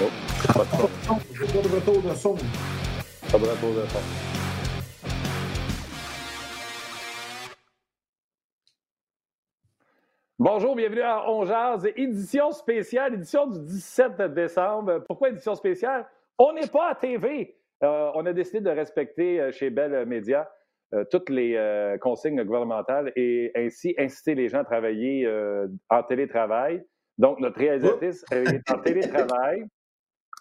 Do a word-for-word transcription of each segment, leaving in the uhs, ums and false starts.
Oh, pas de son. Je veux pas de retour de son. Pas de retour de son. Bonjour, bienvenue à Ongeard, édition spéciale, édition du dix-sept décembre. Pourquoi édition spéciale? On n'est pas à T V. Euh, on a décidé de respecter euh, chez Bell Média euh, toutes les euh, consignes gouvernementales et ainsi inciter les gens à travailler euh, en télétravail. Donc, notre réalisatrice est en télétravail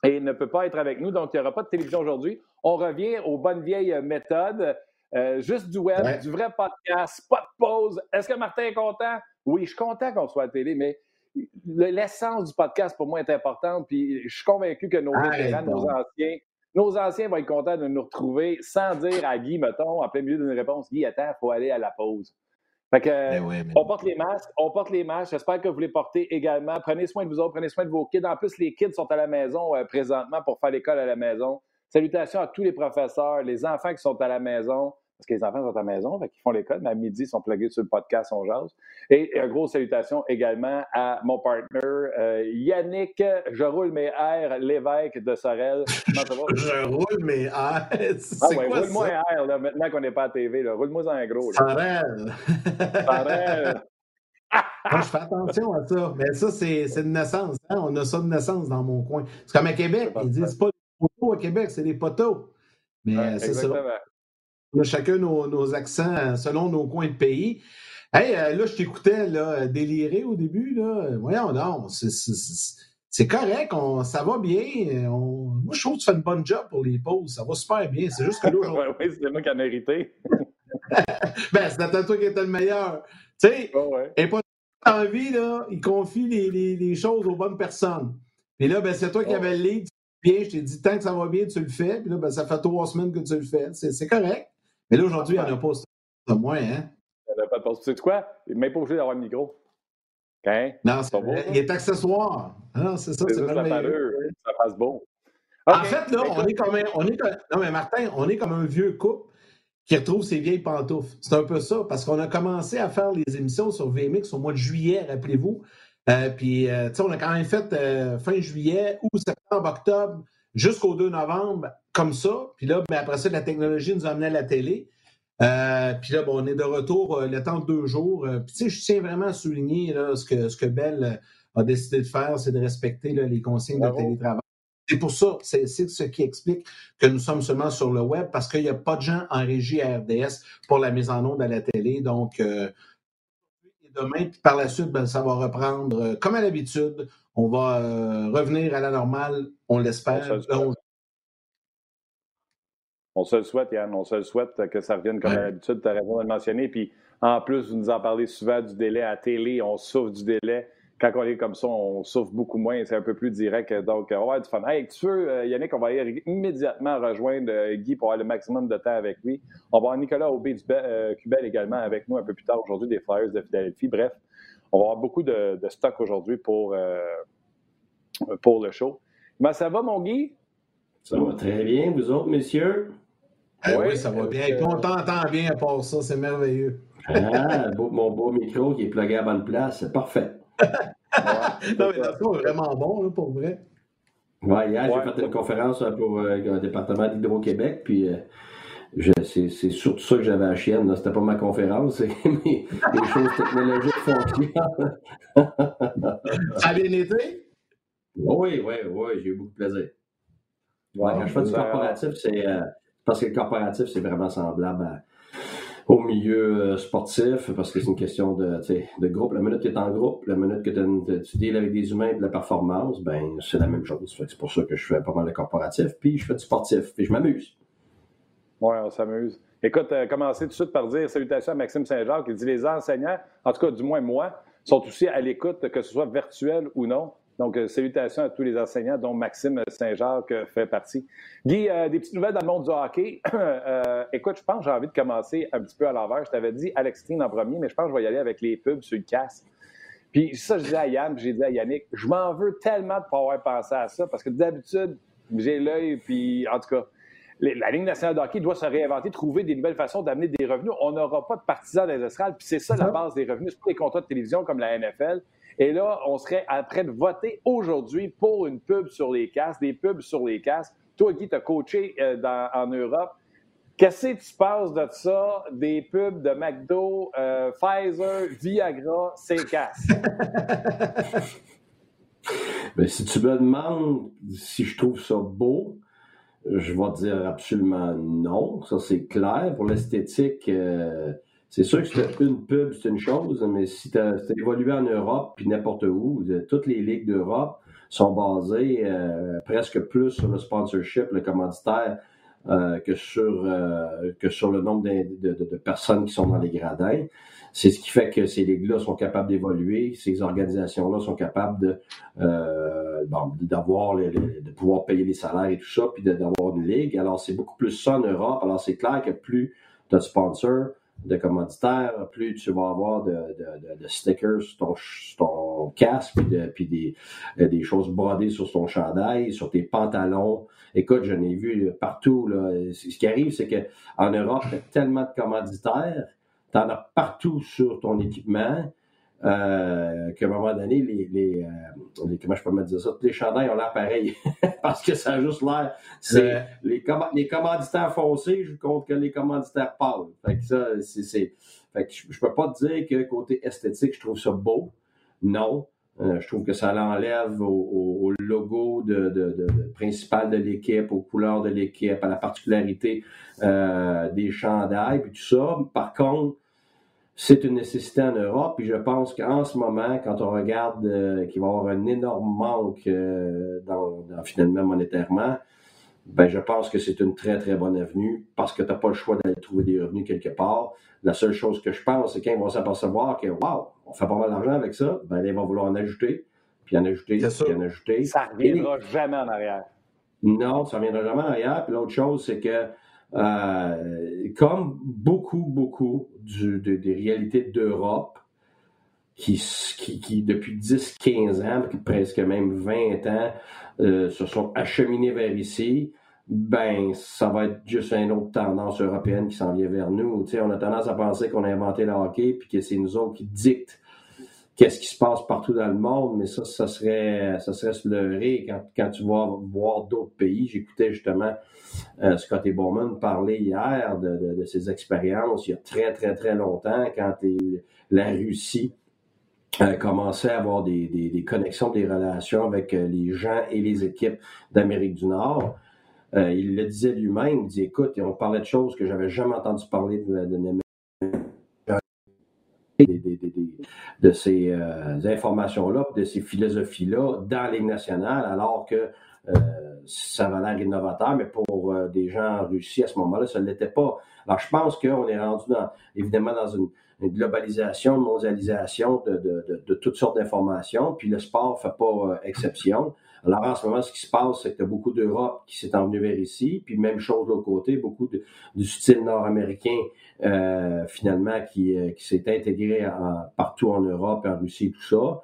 et ne peut pas être avec nous. Donc, il n'y aura pas de télévision aujourd'hui. On revient aux bonnes vieilles méthodes. Euh, juste du web, ouais. Du vrai podcast, pas de pause. Est-ce que Martin est content? Oui, je suis content qu'on soit à la télé, mais le, l'essence du podcast, pour moi, est importante. Puis je suis convaincu que nos vétérans, nos anciens, nos anciens vont être contents de nous retrouver sans dire à Guy, mettons, en plein milieu d'une réponse, Guy, attends, il faut aller à la pause. Fait que, mais oui, mais on porte les masques, on porte les masques. J'espère que vous les portez également. Prenez soin de vous autres, prenez soin de vos kids. En plus, les kids sont à la maison euh, présentement pour faire l'école à la maison. Salutations à tous les professeurs, les enfants qui sont à la maison, parce que les enfants sont à la maison, fait qu'ils font l'école, mais à midi, ils sont pluggés sur le podcast, on jase. Et, et une grosse salutation également à mon partner, euh, Yannick, je roule mes airs, l'évêque de Sorel. Je roule mes airs? C'est ah ouais, quoi roule-moi ça? Un air, là, maintenant qu'on n'est pas à T V, là. Roule-moi un gros. Là. Sorel! Sorel! Moi, je fais attention à ça, mais ça, c'est, c'est de naissance. Hein? On a ça de naissance dans mon coin. C'est comme à Québec, ils disent pas au Québec, c'est des poteaux. Mais ouais, c'est exactement. Ça. On a chacun nos, nos accents selon nos coins de pays. Hey, là, je t'écoutais là, délirer au début. Là. Voyons donc, c'est, c'est, c'est correct, on, ça va bien. On... Moi, je trouve que tu fais une bonne job pour les pauses. Ça va super bien. C'est juste que là, aujourd'hui... oui, c'est moi qui en ai hérité. Ben, c'est à toi qui était le meilleur. Tu sais, oh, ouais. Et pas en vie, là, il confie les, les, les choses aux bonnes personnes. Et là, ben, c'est toi oh. qui avais le livre. Bien, je t'ai dit, tant que ça va bien, tu le fais. Puis là, ben, ça fait trois semaines que tu le fais. C'est, c'est correct. Mais là, aujourd'hui, il n'y en a pas de moins. Hein? Il n'y en a pas de pause. Tu sais quoi? Il n'est même pas obligé d'avoir le micro. Hein? Non, c'est, c'est pas beau. Il est accessoire. Non, c'est ça. C'est, c'est juste la valeur. Ça passe beau. Okay. En fait, là, on est, comme un, on est comme... Non, mais Martin, on est comme un vieux couple qui retrouve ses vieilles pantoufles. C'est un peu ça. Parce qu'on a commencé à faire les émissions sur V M X au mois de juillet, rappelez-vous. Euh, puis, euh, tu sais, on a quand même fait euh, fin juillet, août, septembre, octobre, jusqu'au deux novembre, comme ça. Puis là, ben, après ça, la technologie nous a amené à la télé. Euh, puis là, ben, on est de retour euh, le temps de deux jours. Euh, puis, tu sais, je tiens vraiment à souligner là, ce que, ce que Bell a décidé de faire, c'est de respecter là, les consignes de télétravail. C'est pour ça, c'est, c'est ce qui explique que nous sommes seulement sur le web, parce qu'il n'y a pas de gens en régie à R D S pour la mise en onde à la télé. Donc, euh, demain, puis par la suite, ben, ça va reprendre euh, comme à l'habitude. On va euh, revenir à la normale, on l'espère. On se, le on... on se le souhaite, Yann, on se le souhaite que ça revienne comme ouais. à l'habitude. Tu as raison de le mentionner. Puis en plus, vous nous en parlez souvent du délai à la télé, on souffre du délai. Quand on est comme ça, on souffre beaucoup moins, c'est un peu plus direct. Donc, on va avoir du fun. Hey, tu veux, Yannick, on va aller immédiatement rejoindre Guy pour avoir le maximum de temps avec lui. On va avoir Nicolas Aubé-Kubel également avec nous un peu plus tard aujourd'hui, des Flyers de Philadelphie. Bref, on va avoir beaucoup de, de stock aujourd'hui pour, euh, pour le show. Comment ça va, mon Guy? Ça va très bien, vous autres, messieurs? Ah, oui, oui, ça va bien. Euh... On t'entend bien à part ça, c'est merveilleux. Ah, beau, mon beau micro qui est plugué à bonne place, c'est parfait. Ouais, non, mais c'est vraiment bon, là, pour vrai. Ouais, hier, ouais, j'ai fait une conférence pour euh, le département d'Hydro-Québec, puis euh, je, c'est, c'est surtout ça que j'avais à la chienne. Là. C'était pas ma conférence, c'est mes, les choses technologiques fonctionnent. Ça a bien été? Oui, oui, oui, j'ai eu beaucoup de plaisir. Ouais, quand je fais du corporatif, c'est euh, parce que le corporatif, c'est vraiment semblable à. Au milieu euh, sportif, parce que c'est une question de, de groupe. La minute que tu es en groupe, la minute que t'es, tu deals avec des humains et de la performance, ben c'est la même chose. Fait que c'est pour ça que je fais pas mal de corporatif, puis je fais du sportif, puis je m'amuse. Oui, on s'amuse. Écoute, euh, commencez tout de suite par dire salutations à Maxime Saint-Jacques, qui dit les enseignants, en tout cas du moins moi, sont aussi à l'écoute, que ce soit virtuel ou non. Donc, euh, salutations à tous les enseignants, dont Maxime Saint-Jacques euh, fait partie. Guy, euh, des petites nouvelles dans le monde du hockey. euh, écoute, je pense que j'ai envie de commencer un petit peu à l'envers. Je t'avais dit Alex Steen en premier, mais je pense que je vais y aller avec les pubs sur le casque. Puis ça, je disais à Yann, puis j'ai dit à Yannick, je m'en veux tellement de pas avoir pensé à ça, parce que d'habitude, j'ai l'œil, puis en tout cas, les, la Ligue nationale de hockey doit se réinventer, trouver des nouvelles façons d'amener des revenus. On n'aura pas de partisans des estrades, puis c'est ça la base des revenus. C'est pas les contrats de télévision comme la N F L. Et là, on serait en train de voter aujourd'hui pour une pub sur les casques, des pubs sur les casques. Toi, Guy, tu as coaché euh, dans, en Europe. Qu'est-ce que tu penses de ça, des pubs de McDo, euh, Pfizer, Viagra, ces casques? Bien, si tu me demandes si je trouve ça beau, je vais te dire absolument non. Ça, c'est clair. Pour l'esthétique, euh, c'est sûr que c'est une pub, c'est une chose, mais si tu as évolué en Europe, puis n'importe où, toutes les ligues d'Europe sont basées euh, presque plus sur le sponsorship, le commanditaire, euh, que sur euh, que sur le nombre de, de, de, de personnes qui sont dans les gradins. C'est ce qui fait que ces ligues-là sont capables d'évoluer, ces organisations-là sont capables de euh, bon, d'avoir les, les, de pouvoir payer les salaires et tout ça, puis de, d'avoir une ligue. Alors, c'est beaucoup plus ça en Europe. Alors, c'est clair que plus tu as de sponsors, de commanditaires, plus tu vas avoir de, de, de, de stickers sur ton, sur ton casque, puis, de, puis des, des choses brodées sur ton chandail, sur tes pantalons. Écoute, je l'ai vu partout, là. Ce qui arrive, c'est qu'en Europe, tu as tellement de commanditaires, tu en as partout sur ton équipement, euh, qu'à un moment donné, les, les, euh, les comment je peux me dire ça, tous les chandails ont l'air pareil, parce que ça a juste l'air, c'est ouais. les, com- les commanditaires foncés, je compte que les commanditaires pâles. Fait que ça, c'est, c'est, fait que je, je peux pas te dire que côté esthétique, je trouve ça beau. Non. Euh, je trouve que ça l'enlève au, au, au logo de, de, de, de principal de l'équipe, aux couleurs de l'équipe, à la particularité euh, des chandails, puis tout ça. Par contre, c'est une nécessité en Europe, puis je pense qu'en ce moment, quand on regarde euh, qu'il va y avoir un énorme manque euh, dans, dans, finalement monétairement, ben je pense que c'est une très, très bonne avenue parce que tu n'as pas le choix d'aller trouver des revenus quelque part. La seule chose que je pense, c'est qu'ils vont s'apercevoir que, waouh, on fait pas mal d'argent avec ça, ben ils vont vouloir en ajouter, puis en ajouter, puis en ajouter. Ça ne reviendra Et... jamais en arrière. Non, ça ne reviendra jamais en arrière. Puis l'autre chose, c'est que, euh, comme beaucoup, beaucoup du, de, des réalités d'Europe, Qui, qui, qui, depuis dix, quinze ans, presque même vingt ans, euh, se sont acheminés vers ici, ben, ça va être juste une autre tendance européenne qui s'en vient vers nous. Tu sais, on a tendance à penser qu'on a inventé le hockey puis que c'est nous autres qui dictent qu'est-ce qui se passe partout dans le monde, mais ça, ça serait, ça serait se leurrer quand, quand tu vas voir d'autres pays. J'écoutais justement euh, Scotty Bowman parler hier de, de, de ses expériences il y a très, très, très longtemps quand la Russie Euh, commençait à avoir des, des, des connexions, des relations avec euh, les gens et les équipes d'Amérique du Nord. Euh, il le disait lui-même, il dit, écoute, on parlait de choses que j'avais jamais entendu parler de, de, de, de, de, de ces euh, informations-là, de ces philosophies-là dans la Ligue nationale, alors que euh, ça avait l'air innovateur, mais pour euh, des gens en Russie, à ce moment-là, ça ne l'était pas. Alors, je pense qu'on est rendu, dans, évidemment, dans une... une globalisation, une mondialisation de, de, de, de toutes sortes d'informations, puis le sport ne fait pas euh, exception. Alors, en ce moment, ce qui se passe, c'est que tu as beaucoup d'Europe qui s'est envenue vers ici, puis même chose de l'autre côté, beaucoup de, du style nord-américain, euh, finalement, qui, euh, qui s'est intégré en, partout en Europe, en Russie, tout ça.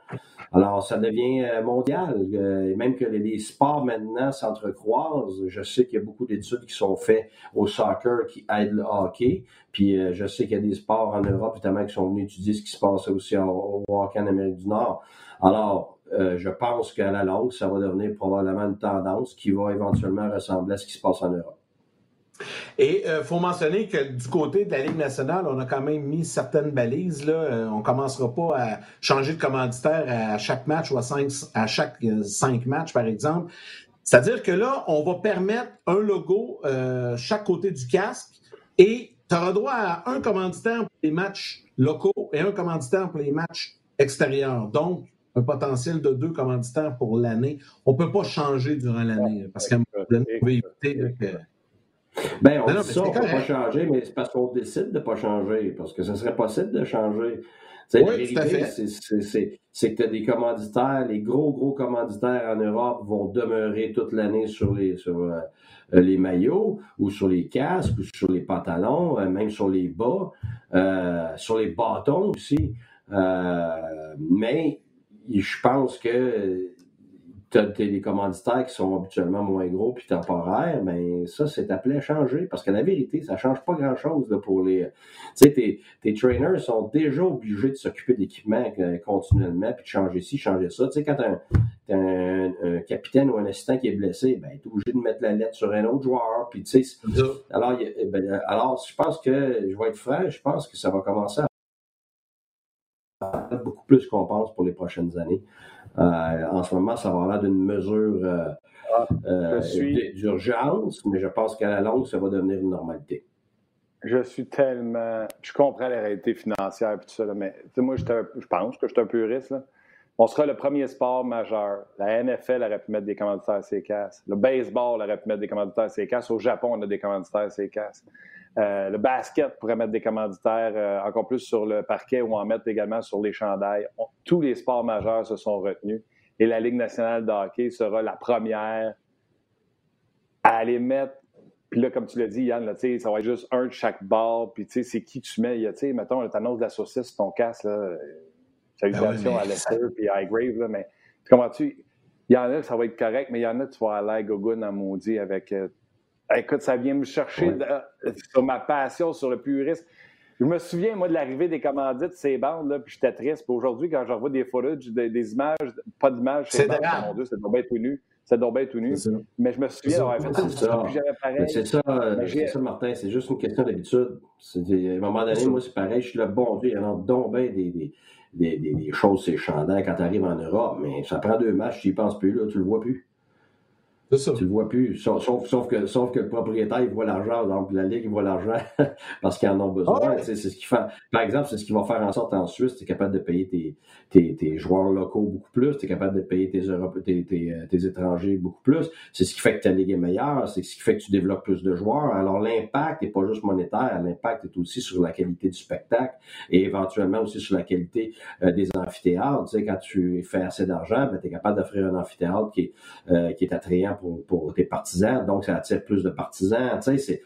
Alors, ça devient mondial. Euh, et même que les, les sports, maintenant, s'entrecroisent. Je sais qu'il y a beaucoup d'études qui sont faites au soccer qui aident le hockey, puis euh, je sais qu'il y a des sports en Europe, notamment, qui sont venus étudier ce qui se passait aussi au hockey en Amérique du Nord. Alors, Euh, je pense qu'à la longue, ça va devenir probablement une tendance qui va éventuellement ressembler à ce qui se passe en Europe. Et il euh, faut mentionner que du côté de la Ligue nationale, on a quand même mis certaines balises. Là. Euh, on ne commencera pas à changer de commanditaire à chaque match ou à, cinq, à chaque euh, cinq matchs, par exemple. C'est-à-dire que là, on va permettre un logo euh, chaque côté du casque et tu auras droit à un commanditaire pour les matchs locaux et un commanditaire pour les matchs extérieurs. Donc, un potentiel de deux commanditaires pour l'année. On ne peut pas changer durant l'année, parce qu'à un moment donné, on peut éviter que... Bien, on non, dit non, ça, on ne peut pas changer, mais c'est parce qu'on décide de ne pas changer, parce que ce serait possible de changer. Oui, la vérité, tout à fait. C'est, c'est, c'est, c'est que tu as des commanditaires, les gros, gros commanditaires en Europe vont demeurer toute l'année sur les, sur, euh, les maillots ou sur les casques ou sur les pantalons, euh, même sur les bas, euh, sur les bâtons aussi. Euh, mais... Je pense que t'as des commanditaires qui sont habituellement moins gros puis temporaires, mais ça, c'est appelé à changer. Parce que la vérité, ça change pas grand-chose là, pour les... Tu sais, tes, tes trainers sont déjà obligés de s'occuper d'équipement euh, continuellement, puis de changer ci, changer ça. Tu sais, quand t'as un, t'as un, un capitaine ou un assistant qui est blessé, ben t'es obligé de mettre la lettre sur un autre joueur, puis tu sais... Alors, ben, alors, je pense que, je vais être franc, je pense que ça va commencer à beaucoup plus qu'on pense pour les prochaines années. Euh, en ce moment, ça va avoir l'air d'une mesure euh, euh, suis... d'urgence, mais je pense qu'à la longue, ça va devenir une normalité. Je suis tellement... Je comprends la réalité financière et tout ça, là, mais moi, je, je pense que je suis un puriste. Là. On sera le premier sport majeur. La N F L aurait pu mettre des commanditaires à ses casses. Le baseball aurait pu mettre des commanditaires à ses casses. Au Japon, on a des commanditaires à ses casses. Euh, le basket pourrait mettre des commanditaires euh, encore plus sur le parquet ou en mettre également sur les chandails. On, tous les sports majeurs se sont retenus et la Ligue nationale de hockey sera la première à aller mettre. Puis là, comme tu l'as dit, Yann, là, ça va être juste un de chaque bord. Puis tu sais, c'est qui tu mets. Tu sais, mettons, t'annonces de la saucisse sur ton casque. Là, salutation ben oui, mais... à Lester puis à Highgrave. Là, mais comment tu. Il y en a, ça va être correct, mais il y en a, tu vas aller à Gogun en maudit avec. Euh, Écoute, ça vient me chercher ouais. de, de, sur ma passion, sur le purisme. Je me souviens, moi, de l'arrivée des commandites de ces bandes, là, puis j'étais triste. Puis aujourd'hui, quand je revois des footage, des, des images, pas d'images, c'est de mon Dieu, ça doit bien tout nu. Ça doit bien tout nu. Mais je me souviens d'avoir fait ça. C'est ça, pareil, c'est ça, euh, c'est ça, Martin. C'est juste une question d'habitude. C'est des, à un moment donné, moi, c'est pareil. Je suis là, bon Dieu, il y en a donc bien des... des... Des, des, des choses, ces chandails, quand tu arrives en Europe, mais ça prend deux matchs, tu n'y penses plus, là, tu le vois plus. C'est ça. Tu le vois plus. Sauf, sauf, sauf, que, sauf que le propriétaire, il voit l'argent, donc la Ligue, il voit l'argent parce qu'ils en ont besoin. Oh, ouais. c'est, c'est ce qui fait, par exemple, c'est ce qui va faire en sorte en Suisse, tu es capable de payer tes, tes, tes joueurs locaux beaucoup plus, tu es capable de payer tes, Europe, tes, tes, tes étrangers beaucoup plus. C'est ce qui fait que ta Ligue est meilleure, c'est ce qui fait que tu développes plus de joueurs. Alors, l'impact n'est pas juste monétaire, l'impact est aussi sur la qualité du spectacle et éventuellement aussi sur la qualité euh, des amphithéâtres. Tu sais, quand tu fais assez d'argent, ben, tu es capable d'offrir un amphithéâtre qui est, euh, qui est attrayant Pour, pour tes partisans, donc ça attire plus de partisans. Tu sais, c'est,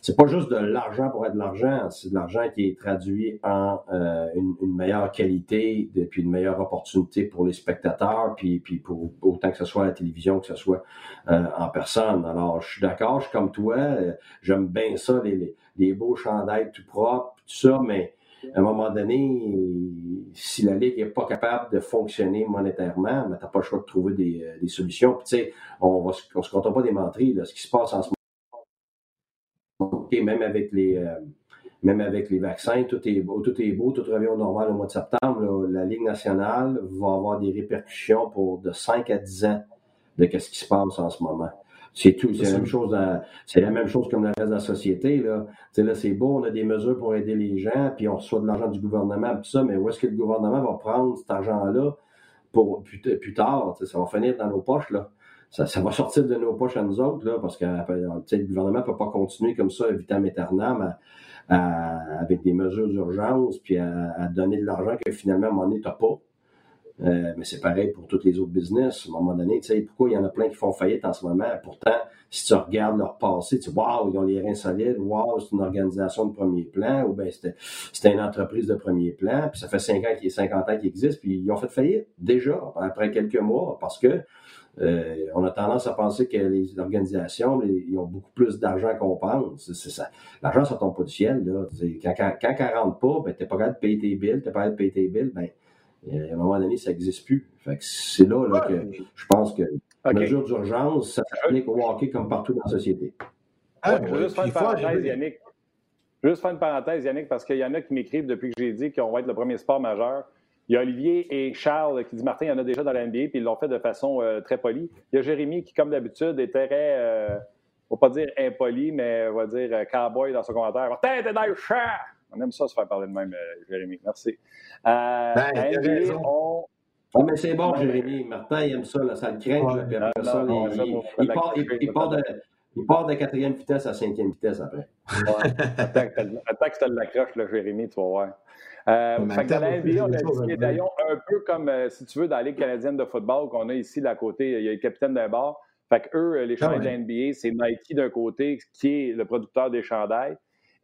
c'est pas juste de l'argent pour être de l'argent, c'est de l'argent qui est traduit en euh, une, une meilleure qualité, de, puis une meilleure opportunité pour les spectateurs, puis, puis pour autant que ce soit à la télévision, que ce soit euh, en personne. Alors, je suis d'accord, je suis comme toi, euh, j'aime bien ça, les, les, les beaux chandails tout propres, tout ça, mais à un moment donné, si la Ligue n'est pas capable de fonctionner monétairement, ben, tu n'as pas le choix de trouver des, des solutions. Puis, tu sais, on ne se comptera pas des menteries. Là. Ce qui se passe en ce moment, okay, même avec les, euh, même avec les vaccins, tout est beau, tout est beau, tout revient au normal au mois de septembre. Là, la Ligue nationale va avoir des répercussions pour de cinq à dix ans de ce qui se passe en ce moment. C'est tout. C'est la même chose dans, c'est la même chose comme le reste de la société. Là. Là, c'est beau, on a des mesures pour aider les gens, puis on reçoit de l'argent du gouvernement, tout ça, mais où est-ce que le gouvernement va prendre cet argent-là pour plus, plus tard? Ça va finir dans nos poches, là. Ça, ça va sortir de nos poches à nous autres, là, parce que le gouvernement ne peut pas continuer comme ça, vitam aeternam, à, à, avec des mesures d'urgence, puis à, à donner de l'argent que finalement, à un moment donné, tu n'as pas. Euh, mais c'est pareil pour tous les autres business. À un moment donné, tu sais, pourquoi il y en a plein qui font faillite en ce moment? Pourtant, si tu regardes leur passé, tu dis, waouh, ils ont les reins solides, waouh, c'est une organisation de premier plan, ou bien c'était, c'était une entreprise de premier plan, puis ça fait cinq ans, cinquante ans qu'ils existent, puis ils ont fait faillite, déjà, après quelques mois, parce que euh, on a tendance à penser que les organisations, les, ils ont beaucoup plus d'argent qu'on pense. C'est, c'est ça. L'argent, ça tombe pas du ciel, là. Quand, quand, quand elle rentre pas, ben, t'es pas capable de payer tes billes, t'es pas capable de payer tes billes, ben, et à un moment donné, ça n'existe plus. Fait que c'est là, là que je pense que okay. mesure d'urgence, ça s'applique au hockey comme partout dans la société. Ah, ouais, je veux juste faire une parenthèse, Yannick. Je veux juste faire une parenthèse, Yannick, parce qu'il y en a qui m'écrivent depuis que j'ai dit qu'on va être le premier sport majeur. Il y a Olivier et Charles qui disent, Martin, il y en a déjà dans la N B A, puis ils l'ont fait de façon euh, très polie. Il y a Jérémy qui, comme d'habitude, était très, euh, on ne va pas dire impoli, mais on va dire euh, cowboy dans son commentaire. Martin, t'es dans le champ! On aime ça se faire parler de même, Jérémy. Merci. Euh, ben, N B A, on... oh, mais c'est bon, Jérémy. Martin, il aime ça. Là, ça le craint. Ouais, là, non, ça, non, les... ça, il, il, part, il, il, part de, il part de quatrième vitesse à cinquième vitesse après. Ouais. Attends, attends que tu te l'accroches, là, Jérémy, tu vas voir. Euh, ouais, fait que dans la N B A, on a des médaillons un peu comme, euh, si tu veux, dans la Ligue canadienne de football qu'on a ici, à côté, il y a le capitaine d'un bar. Fait que eux, les chandails ah, ouais. de la N B A, c'est Nike d'un côté, qui est le producteur des chandails.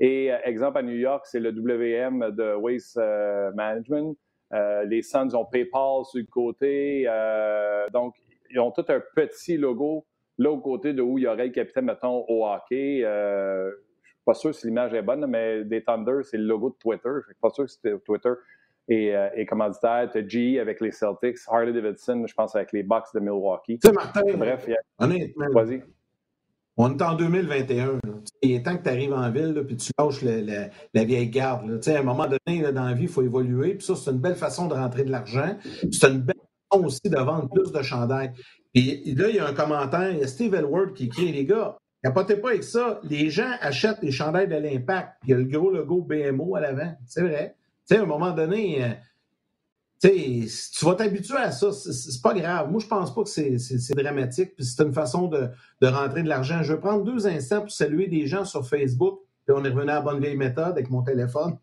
Et, euh, exemple, à New York, c'est le W M de Waste euh, Management. Euh, les Suns ont PayPal sur le côté. Euh, donc, ils ont tout un petit logo là au côté de où il y aurait le capitaine, mettons, au hockey. Euh, je suis pas sûr si l'image est bonne, mais des Thunder, c'est le logo de Twitter. Je suis pas sûr que c'était Twitter et, euh, et commanditaire. T'as G E avec les Celtics, Harley Davidson, je pense, avec les Bucks de Milwaukee. Tu sais, Martin, bref, il y a... honnêtement, vas-y. On est en deux mille vingt et un. Là. Il est temps que tu arrives en ville et tu lâches le, le, la vieille garde. Là. À un moment donné, là, dans la vie, il faut évoluer. Puis ça, c'est une belle façon de rentrer de l'argent. C'est une belle façon aussi de vendre plus de chandails. Puis là, il y a un commentaire. Il y a Steve Elward qui écrit, les gars, capotez pas avec ça. Les gens achètent les chandails de l'Impact. Puis il y a le gros logo B M O à l'avant. C'est vrai. T'sais, à un moment donné, tu vas t'habituer à ça. C'est, c'est pas grave. Moi, je pense pas que c'est, c'est, c'est dramatique. Puis c'est une façon de, de rentrer de l'argent. Je vais prendre deux instants pour saluer des gens sur Facebook. Puis on est revenu à la bonne vieille méthode avec mon téléphone.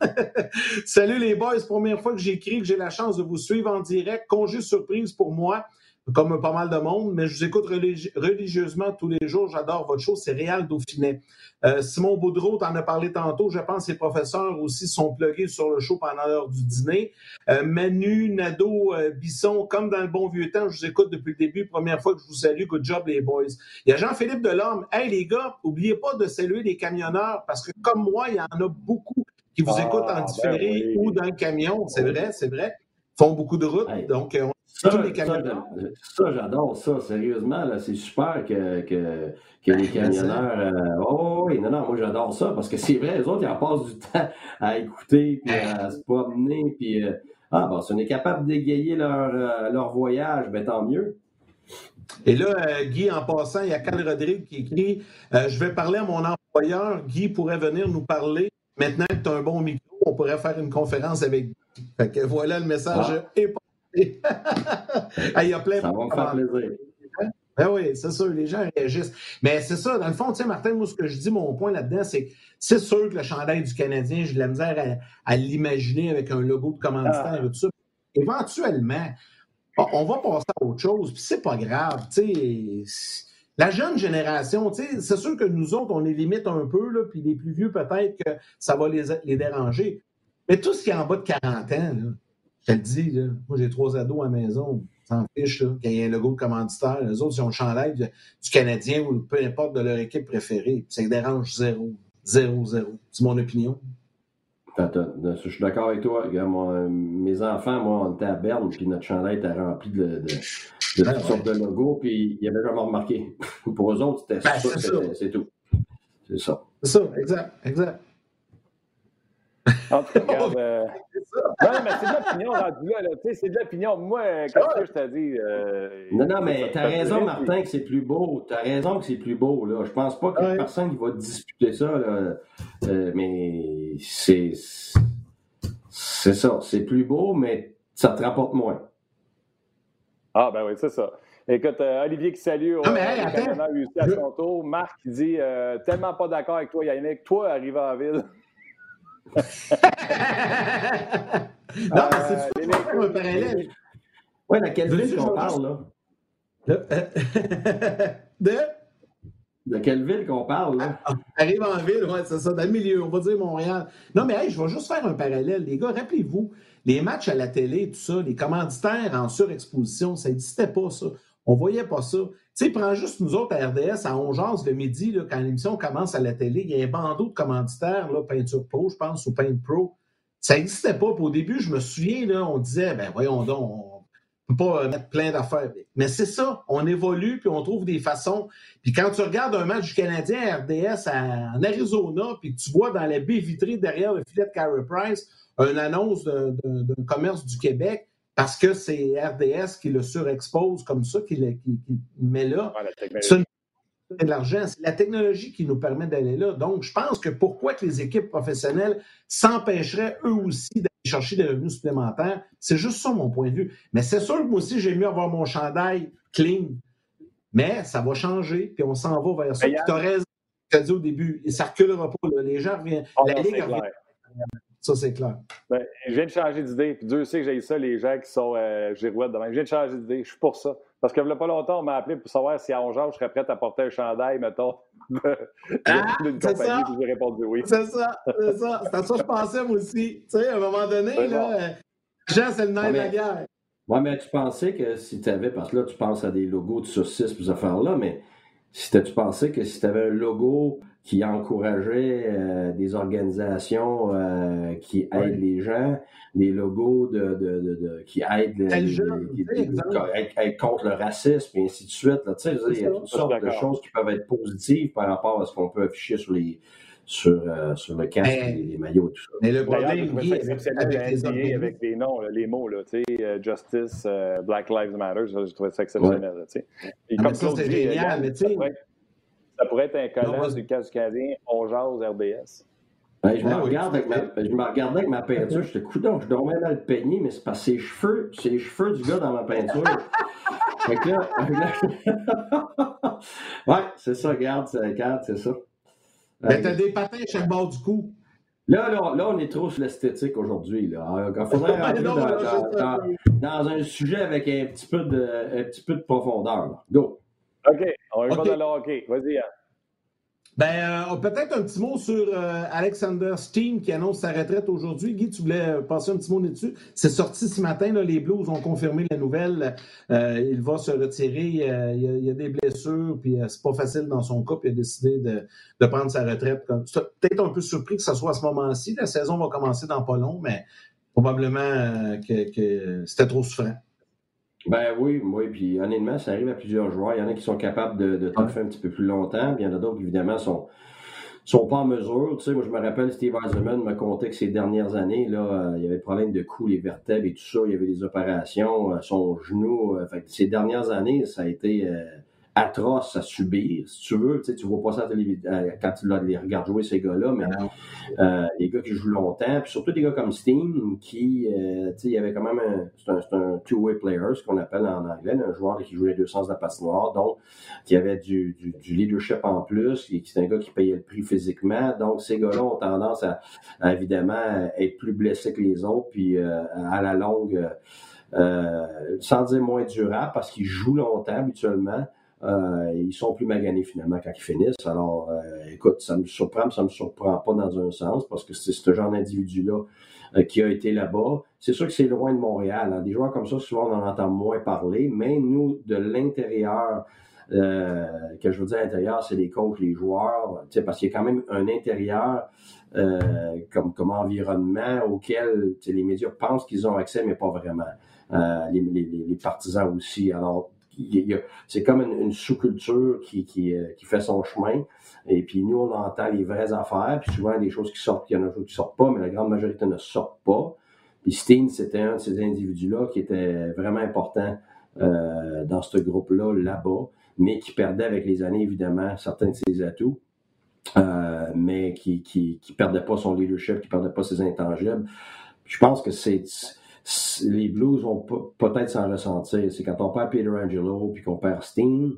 Salut les boys. Première fois que j'écris, que j'ai la chance de vous suivre en direct. Congé surprise pour moi, comme pas mal de monde. Mais je vous écoute religi- religieusement tous les jours. J'adore votre show. C'est Réal Dauphinet. Euh, Simon Boudreau, t'en as parlé tantôt. Je pense que les professeurs aussi sont plugués sur le show pendant l'heure du dîner. Euh, Manu, Nadeau, euh, Bisson, comme dans le bon vieux temps, je vous écoute depuis le début. Première fois que je vous salue. Good job, les boys. Il y a Jean-Philippe Delorme. Hey, les gars, n'oubliez pas de saluer les camionneurs parce que, comme moi, il y en a beaucoup qui vous ah, écoutent en différé ben oui. ou dans le camion. C'est oui. vrai, c'est vrai. Ils font beaucoup de routes. Hey. Donc, euh, on Ça, ça, ça, j'adore ça, sérieusement, là, c'est super que, que, que les camionneurs... Euh, oh oui, non, non, moi j'adore ça, parce que c'est vrai, les autres, ils en passent du temps à écouter, puis à se promener, puis... Euh, ah, bon, si on est capable d'égayer leur, euh, leur voyage, ben tant mieux. Et là, euh, Guy, en passant, il y a Carl Rodrigue qui écrit euh, « Je vais parler à mon employeur, Guy pourrait venir nous parler, maintenant que tu as un bon micro, on pourrait faire une conférence avec Guy. » Fait que voilà, le message ah. est pas... ah, il y a plein ça de va faire plaisir. Ben oui, c'est sûr, les gens réagissent. Mais c'est ça, dans le fond, tu sais, Martin, moi, ce que je dis, mon point là-dedans, c'est que c'est sûr que le chandail du Canadien, j'ai de la misère à, à l'imaginer avec un logo de commanditaire ah. et tout ça. Éventuellement, on va passer à autre chose, puis c'est pas grave, tu sais. La jeune génération, tu sais, c'est sûr que nous autres, on les limite un peu, là, puis les plus vieux, peut-être que ça va les, les déranger. Mais tout ce qui est en bas de quarante ans, là, je te le dis, là, moi j'ai trois ados à la maison, s'en fiche, là, quand il y a un logo de commanditaire, les autres, ils ont le chandail du, du Canadien ou peu importe de leur équipe préférée. Ça les dérange zéro. Zéro, zéro. C'est mon opinion. Attends, je suis d'accord avec toi. Regarde, moi, mes enfants, moi, on était à Berne, puis notre chandail était rempli de, de, de ben, toutes ouais. sortes de logos, puis ils n'avaient jamais remarqué. Pour eux autres, c'était ben, ça, c'est, c'était, ça. c'est tout. C'est ça. C'est ça, exact, exact. En tout cas, regarde, euh... non, mais c'est de l'opinion rendu là, là. Tu sais, c'est de l'opinion. Moi, qu'est-ce que je t'ai dit? Euh... Non, non, mais t'as raison, Martin, que c'est plus beau. T'as raison que c'est plus beau, là. Je pense pas qu'il y ait personne qui va disputer ça, là. Euh, mais c'est... c'est ça. C'est plus beau, mais ça te rapporte moins. Ah, ben oui, c'est ça. Écoute, euh, Olivier qui salue au Canada U C à son tour. Marc qui dit euh, tellement pas d'accord avec toi, Yannick. Toi, arrivé en ville. non, euh, mais c'est tout ça un parallèle. Oui, laquelle ville qu'on parle, là? De... de? De quelle ville qu'on parle, là? Ah, arrive en ville, oui, c'est ça, dans le milieu, on va dire Montréal. Non, mais hey, je vais juste faire un parallèle. Les gars, rappelez-vous, les matchs à la télé, tout ça, les commanditaires en surexposition, ça n'existait pas, ça. On ne voyait pas ça. Tu sais, prends juste nous autres à R D S, à Ongeard, le midi, là, quand l'émission commence à la télé, il y a un bandeau de commanditaires, là, Peinture Pro, je pense, ou Paint Pro. Ça n'existait pas. Puis au début, je me souviens, là, on disait, ben voyons donc, on ne peut pas mettre plein d'affaires. Mais c'est ça, on évolue, puis on trouve des façons. Puis quand tu regardes un match du Canadien à R D S à, en Arizona, puis que tu vois dans la baie vitrée derrière le filet de Carey Price une annonce d'un, d'un, d'un commerce du Québec, parce que c'est R D S qui le surexpose comme ça, qui le qui, qui met là. Ah, c'est de l'argent. C'est la technologie qui nous permet d'aller là. Donc, je pense que pourquoi que les équipes professionnelles s'empêcheraient eux aussi d'aller chercher des revenus supplémentaires, c'est juste ça mon point de vue. Mais c'est sûr que moi aussi, j'ai mieux avoir mon chandail clean. Mais ça va changer, puis on s'en va vers ça. Tu as raison, tu as dit au début, ça ne reculera pas. Là. Les gens reviennent. Oh, la non, Ligue revient. Ça, c'est clair. Ben, je viens de changer d'idée. Puis Dieu sait que j'ai ça, les gens qui sont euh, girouettes demain. Je viens de changer d'idée. Je suis pour ça. Parce que il n'y a pas longtemps, on m'a appelé pour savoir si à onze heures, je serais prête à porter un chandail, mettons, ah, d'une compagnie. Puis j'ai répondu oui. C'est ça. C'est ça. C'est à ça que je pensais, moi aussi. Tu sais, à un moment donné, là, bon. euh, Jean, c'est le nerf de la guerre. Oui, mais tu pensais que si tu avais, parce que là, tu penses à des logos de saucisses, ces affaires-là, mais si tu pensais que si tu avais un logo qui encourageait euh, des organisations euh, qui aident oui. les gens, des logos de, de, de, de, qui aident les, les, les, les, les, les, contre le racisme, et ainsi de suite. Là, tu sais, il y a toutes sortes de choses qui peuvent être positives par rapport à ce qu'on peut afficher sur les... Sur, euh, sur le casque, mais, les maillots, tout ça. Mais le problème, Guy, avec, avec les noms, là, les mots, là, uh, Justice, uh, Black Lives Matter, je trouvais ça exceptionnel. Ouais. Là, et ah, comme ça, c'est génial, mais tu sais... Ça pourrait être un collège du casque canadien, Ongeard, R D S. Ben, je, ah, me oui, regarde avec ma, je me regardais avec ma peinture, j'étais coudonc, je dormais dans le peignée, mais c'est parce que c'est les cheveux, c'est les cheveux du gars dans ma peinture. Fait que là... là... ouais, c'est ça, regarde, c'est, regarde, c'est ça. Mais t'as des patins sur le bord du cou. Là, là, là, on est trop sur l'esthétique aujourd'hui. Là. Il faudrait rentrer dans, dans, dans, dans un sujet avec un petit peu de, un petit peu de profondeur. Là. Go! OK, on est okay. pas dans le hockey. Vas-y, Anne. Ben, euh, peut-être un petit mot sur euh, Alexander Steen qui annonce sa retraite aujourd'hui. Guy, tu voulais passer un petit mot là-dessus? C'est sorti ce matin, là, les Blues ont confirmé la nouvelle. Euh, il va se retirer, euh, il, y a, il y a des blessures, puis euh, c'est pas facile dans son cas, puis il a décidé de, de prendre sa retraite. C'est peut-être un peu surpris que ce soit à ce moment-ci. La saison va commencer dans pas long, mais probablement euh, que, que c'était trop souffrant. Ben oui, oui, puis honnêtement, ça arrive à plusieurs joueurs. Il y en a qui sont capables de, de toffer un petit peu plus longtemps, puis il y en a d'autres qui, évidemment, sont, sont pas en mesure. Tu sais, moi, je me rappelle, Steve Eisenman me contait que ces dernières années, là, il y avait des problèmes de cou, les vertèbres et tout ça, il y avait des opérations, son genou. Fait que ces dernières années, ça a été euh, atroce à subir. Si tu veux, tu sais, tu vois pas ça à la télévision quand tu les regardes jouer, ces gars-là, mais euh, les gars qui jouent longtemps, puis surtout des gars comme Steen, qui, euh, tu sais, il y avait quand même un, c'est un, c'est un two-way player, ce qu'on appelle en anglais, un joueur qui jouait les deux sens de la patinoire, donc qui avait du, du, du leadership en plus, qui c'est un gars qui payait le prix physiquement, donc ces gars-là ont tendance à, à évidemment être plus blessés que les autres, puis euh, à la longue, euh, sans dire moins durable, parce qu'ils jouent longtemps habituellement. Euh, ils sont plus maganés finalement quand ils finissent. Alors, euh, écoute, ça me surprend, mais ça me surprend pas dans un sens parce que c'est ce genre d'individu-là euh, qui a été là-bas. C'est sûr que c'est loin de Montréal. Hein. Des joueurs comme ça, souvent, on en entend moins parler, mais nous, de l'intérieur, euh, que je veux dire à l'intérieur, c'est les coachs, les joueurs, tu sais, parce qu'il y a quand même un intérieur euh, comme, comme environnement auquel les médias pensent qu'ils ont accès, mais pas vraiment. Euh, les, les, les partisans aussi. Alors, Il y a, c'est comme une, une sous-culture qui, qui, qui fait son chemin. Et puis, nous, on entend les vraies affaires. Puis, souvent, il y a des choses qui sortent, il y en a d'autres qui sortent pas, mais la grande majorité ne sortent pas. Puis, Steen, c'était un de ces individus-là qui était vraiment important euh, dans ce groupe-là, là-bas, mais qui perdait avec les années, évidemment, certains de ses atouts. Euh, mais qui, qui, qui perdait pas son leadership, qui perdait pas ses intangibles. Puis, je pense que c'est... les Blues vont peut-être s'en ressentir. C'est quand on perd Pietrangelo puis qu'on perd Steen,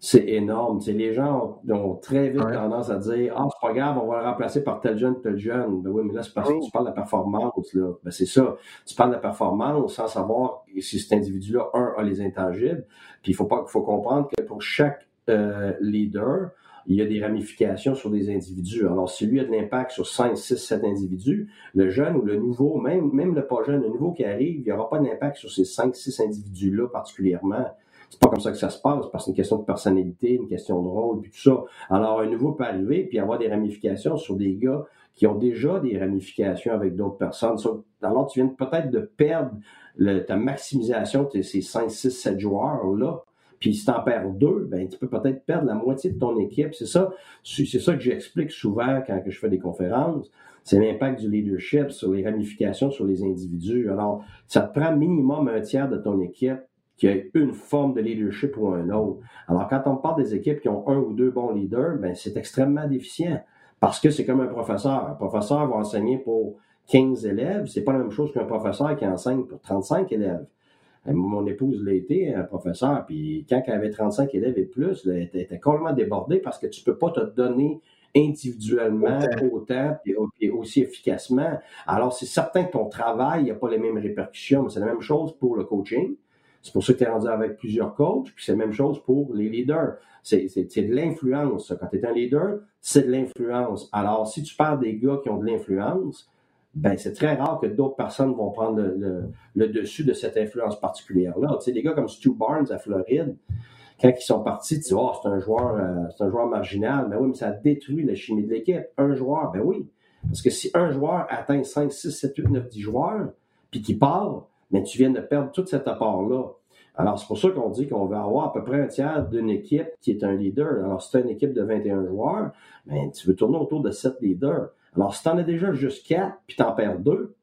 c'est énorme. T'sais, les gens ont, ont très vite ouais. tendance à dire « Ah, c'est pas grave, on va le remplacer par tel jeune, tel jeune. » Ben oui, mais là, c'est parce que tu parles de la performance. Là. Ben, c'est ça. Tu parles de la performance sans savoir si cet individu-là, un, a les intangibles. Puis il faut, faut comprendre que pour chaque euh, leader, il y a des ramifications sur des individus. Alors, si lui a de l'impact sur cinq, six, sept individus, le jeune ou le nouveau, même, même le pas jeune, le nouveau qui arrive, il n'y aura pas d'impact sur ces cinq, six individus-là particulièrement. C'est pas comme ça que ça se passe, parce que c'est une question de personnalité, une question de rôle, puis tout ça. Alors, un nouveau peut arriver, puis avoir des ramifications sur des gars qui ont déjà des ramifications avec d'autres personnes. Alors, tu viens peut-être de perdre le, ta maximisation de ces cinq, six, sept joueurs-là. Puis si t'en perds deux, ben tu peux peut-être perdre la moitié de ton équipe. C'est ça, c'est ça que j'explique souvent quand que je fais des conférences. C'est l'impact du leadership sur les ramifications sur les individus. Alors, ça te prend minimum un tiers de ton équipe qui a une forme de leadership ou un autre. Alors, quand on parle des équipes qui ont un ou deux bons leaders, ben c'est extrêmement déficient parce que c'est comme un professeur. Un professeur va enseigner pour quinze élèves. C'est pas la même chose qu'un professeur qui enseigne pour trente-cinq élèves. Mon épouse l'a été, un professeur, puis quand elle avait trente-cinq élèves et plus, elle était complètement débordée parce que tu peux pas te donner individuellement autant et aussi efficacement. Alors, c'est certain que ton travail, il n'y a pas les mêmes répercussions, mais c'est la même chose pour le coaching. C'est pour ça que tu es rendu avec plusieurs coachs, puis c'est la même chose pour les leaders. C'est, c'est, c'est de l'influence. Quand tu es un leader, c'est de l'influence. Alors, si tu parles des gars qui ont de l'influence, ben c'est très rare que d'autres personnes vont prendre le, le, le dessus de cette influence particulière-là. Tu sais, des gars comme Stu Barnes à Floride, quand ils sont partis, tu dis « Oh, c'est un joueur, euh, c'est un joueur marginal. » Ben oui, mais ça détruit la chimie de l'équipe. Un joueur, ben oui. Parce que si un joueur atteint cinq, six, sept, huit, neuf, dix joueurs, puis qu'il part, mais tu viens de perdre tout cet apport-là. Alors, c'est pour ça qu'on dit qu'on veut avoir à peu près un tiers d'une équipe qui est un leader. Alors, si tu as une équipe de vingt et un joueurs, ben, tu veux tourner autour de sept leaders. Alors, si tu en as déjà juste quatre, puis tu en perds deux,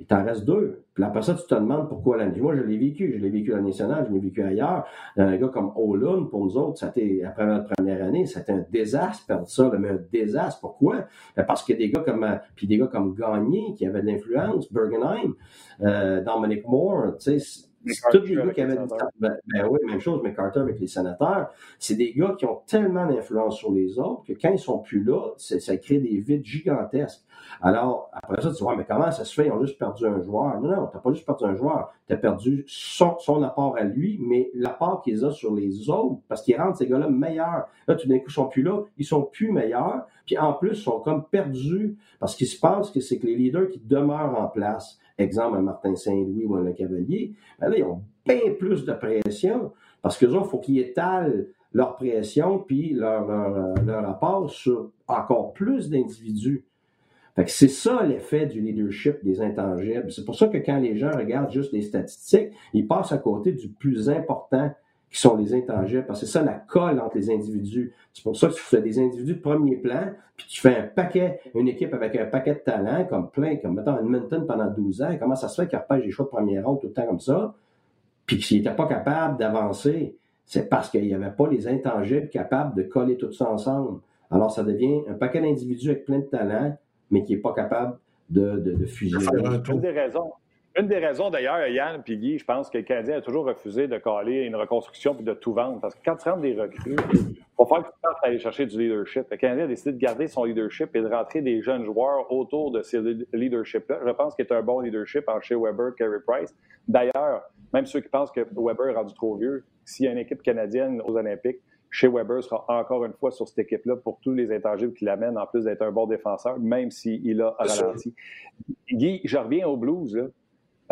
il t'en reste deux. Puis après ça, tu te demandes pourquoi l'année. Moi, je l'ai vécu. Je l'ai vécu à l'année nationale, je l'ai vécu ailleurs. Un gars comme Olun, pour nous autres, ça a été, après notre première année, c'était un désastre perdre ça. Mais un désastre, pourquoi? Parce que des gars comme puis des gars comme Gagné, qui avaient de l'influence, Bergenheim, euh, Dominic Moore, tu sais, tous les gars qui avaient... Ben, ben oui, même chose, McCarter avec les Sénateurs. C'est des gars qui ont tellement d'influence sur les autres que quand ils sont plus là, c'est, ça crée des vides gigantesques. Alors, après ça, tu vois, mais comment ça se fait? Ils ont juste perdu un joueur. Non, non, t'as pas juste perdu un joueur. T'as perdu son, son apport à lui, mais l'apport qu'ils ont sur les autres, parce qu'ils rendent ces gars-là meilleurs. Là, tout d'un coup, ils sont plus là, ils sont plus meilleurs, puis en plus, ils sont comme perdus, parce qu'ils se pensent que c'est que les leaders qui demeurent en place. Exemple, un Martin Saint-Louis ou un Le Cavalier, ben là, ils ont bien plus de pression, parce qu'eux autres, il faut qu'ils étalent leur pression puis leur, leur, leur apport sur encore plus d'individus. Fait que c'est ça l'effet du leadership des intangibles. C'est pour ça que quand les gens regardent juste les statistiques, ils passent à côté du plus important qui sont les intangibles, parce que c'est ça la colle entre les individus. C'est pour ça que tu fais des individus de premier plan, puis tu fais un paquet, une équipe avec un paquet de talents, comme plein, comme mettons Edmonton pendant douze ans, comment ça se fait qu'ils repêchent des choix de première ronde tout le temps comme ça, puis s'ils n'étaient pas capables d'avancer, c'est parce qu'il n'y avait pas les intangibles capables de coller tout ça ensemble. Alors ça devient un paquet d'individus avec plein de talents, mais qui n'est pas capable de, de, de fusionner. Une des raisons. Une des raisons, d'ailleurs, Yann et Guy, je pense que le Canadien a toujours refusé de caler une reconstruction et de tout vendre. Parce que quand tu rentres des recrues, il faut faire que tu penses à aller chercher du leadership. Le Canadien a décidé de garder son leadership et de rentrer des jeunes joueurs autour de ces leaderships-là. Je pense qu'il est un bon leadership en Shea Weber, Carey Price. D'ailleurs, même ceux qui pensent que Weber est rendu trop vieux, s'il y a une équipe canadienne aux Olympiques, Shea Weber sera encore une fois sur cette équipe-là pour tous les intangibles qui l'amènent, en plus d'être un bon défenseur, même s'il a ralenti. Guy, je reviens aux Blues, là.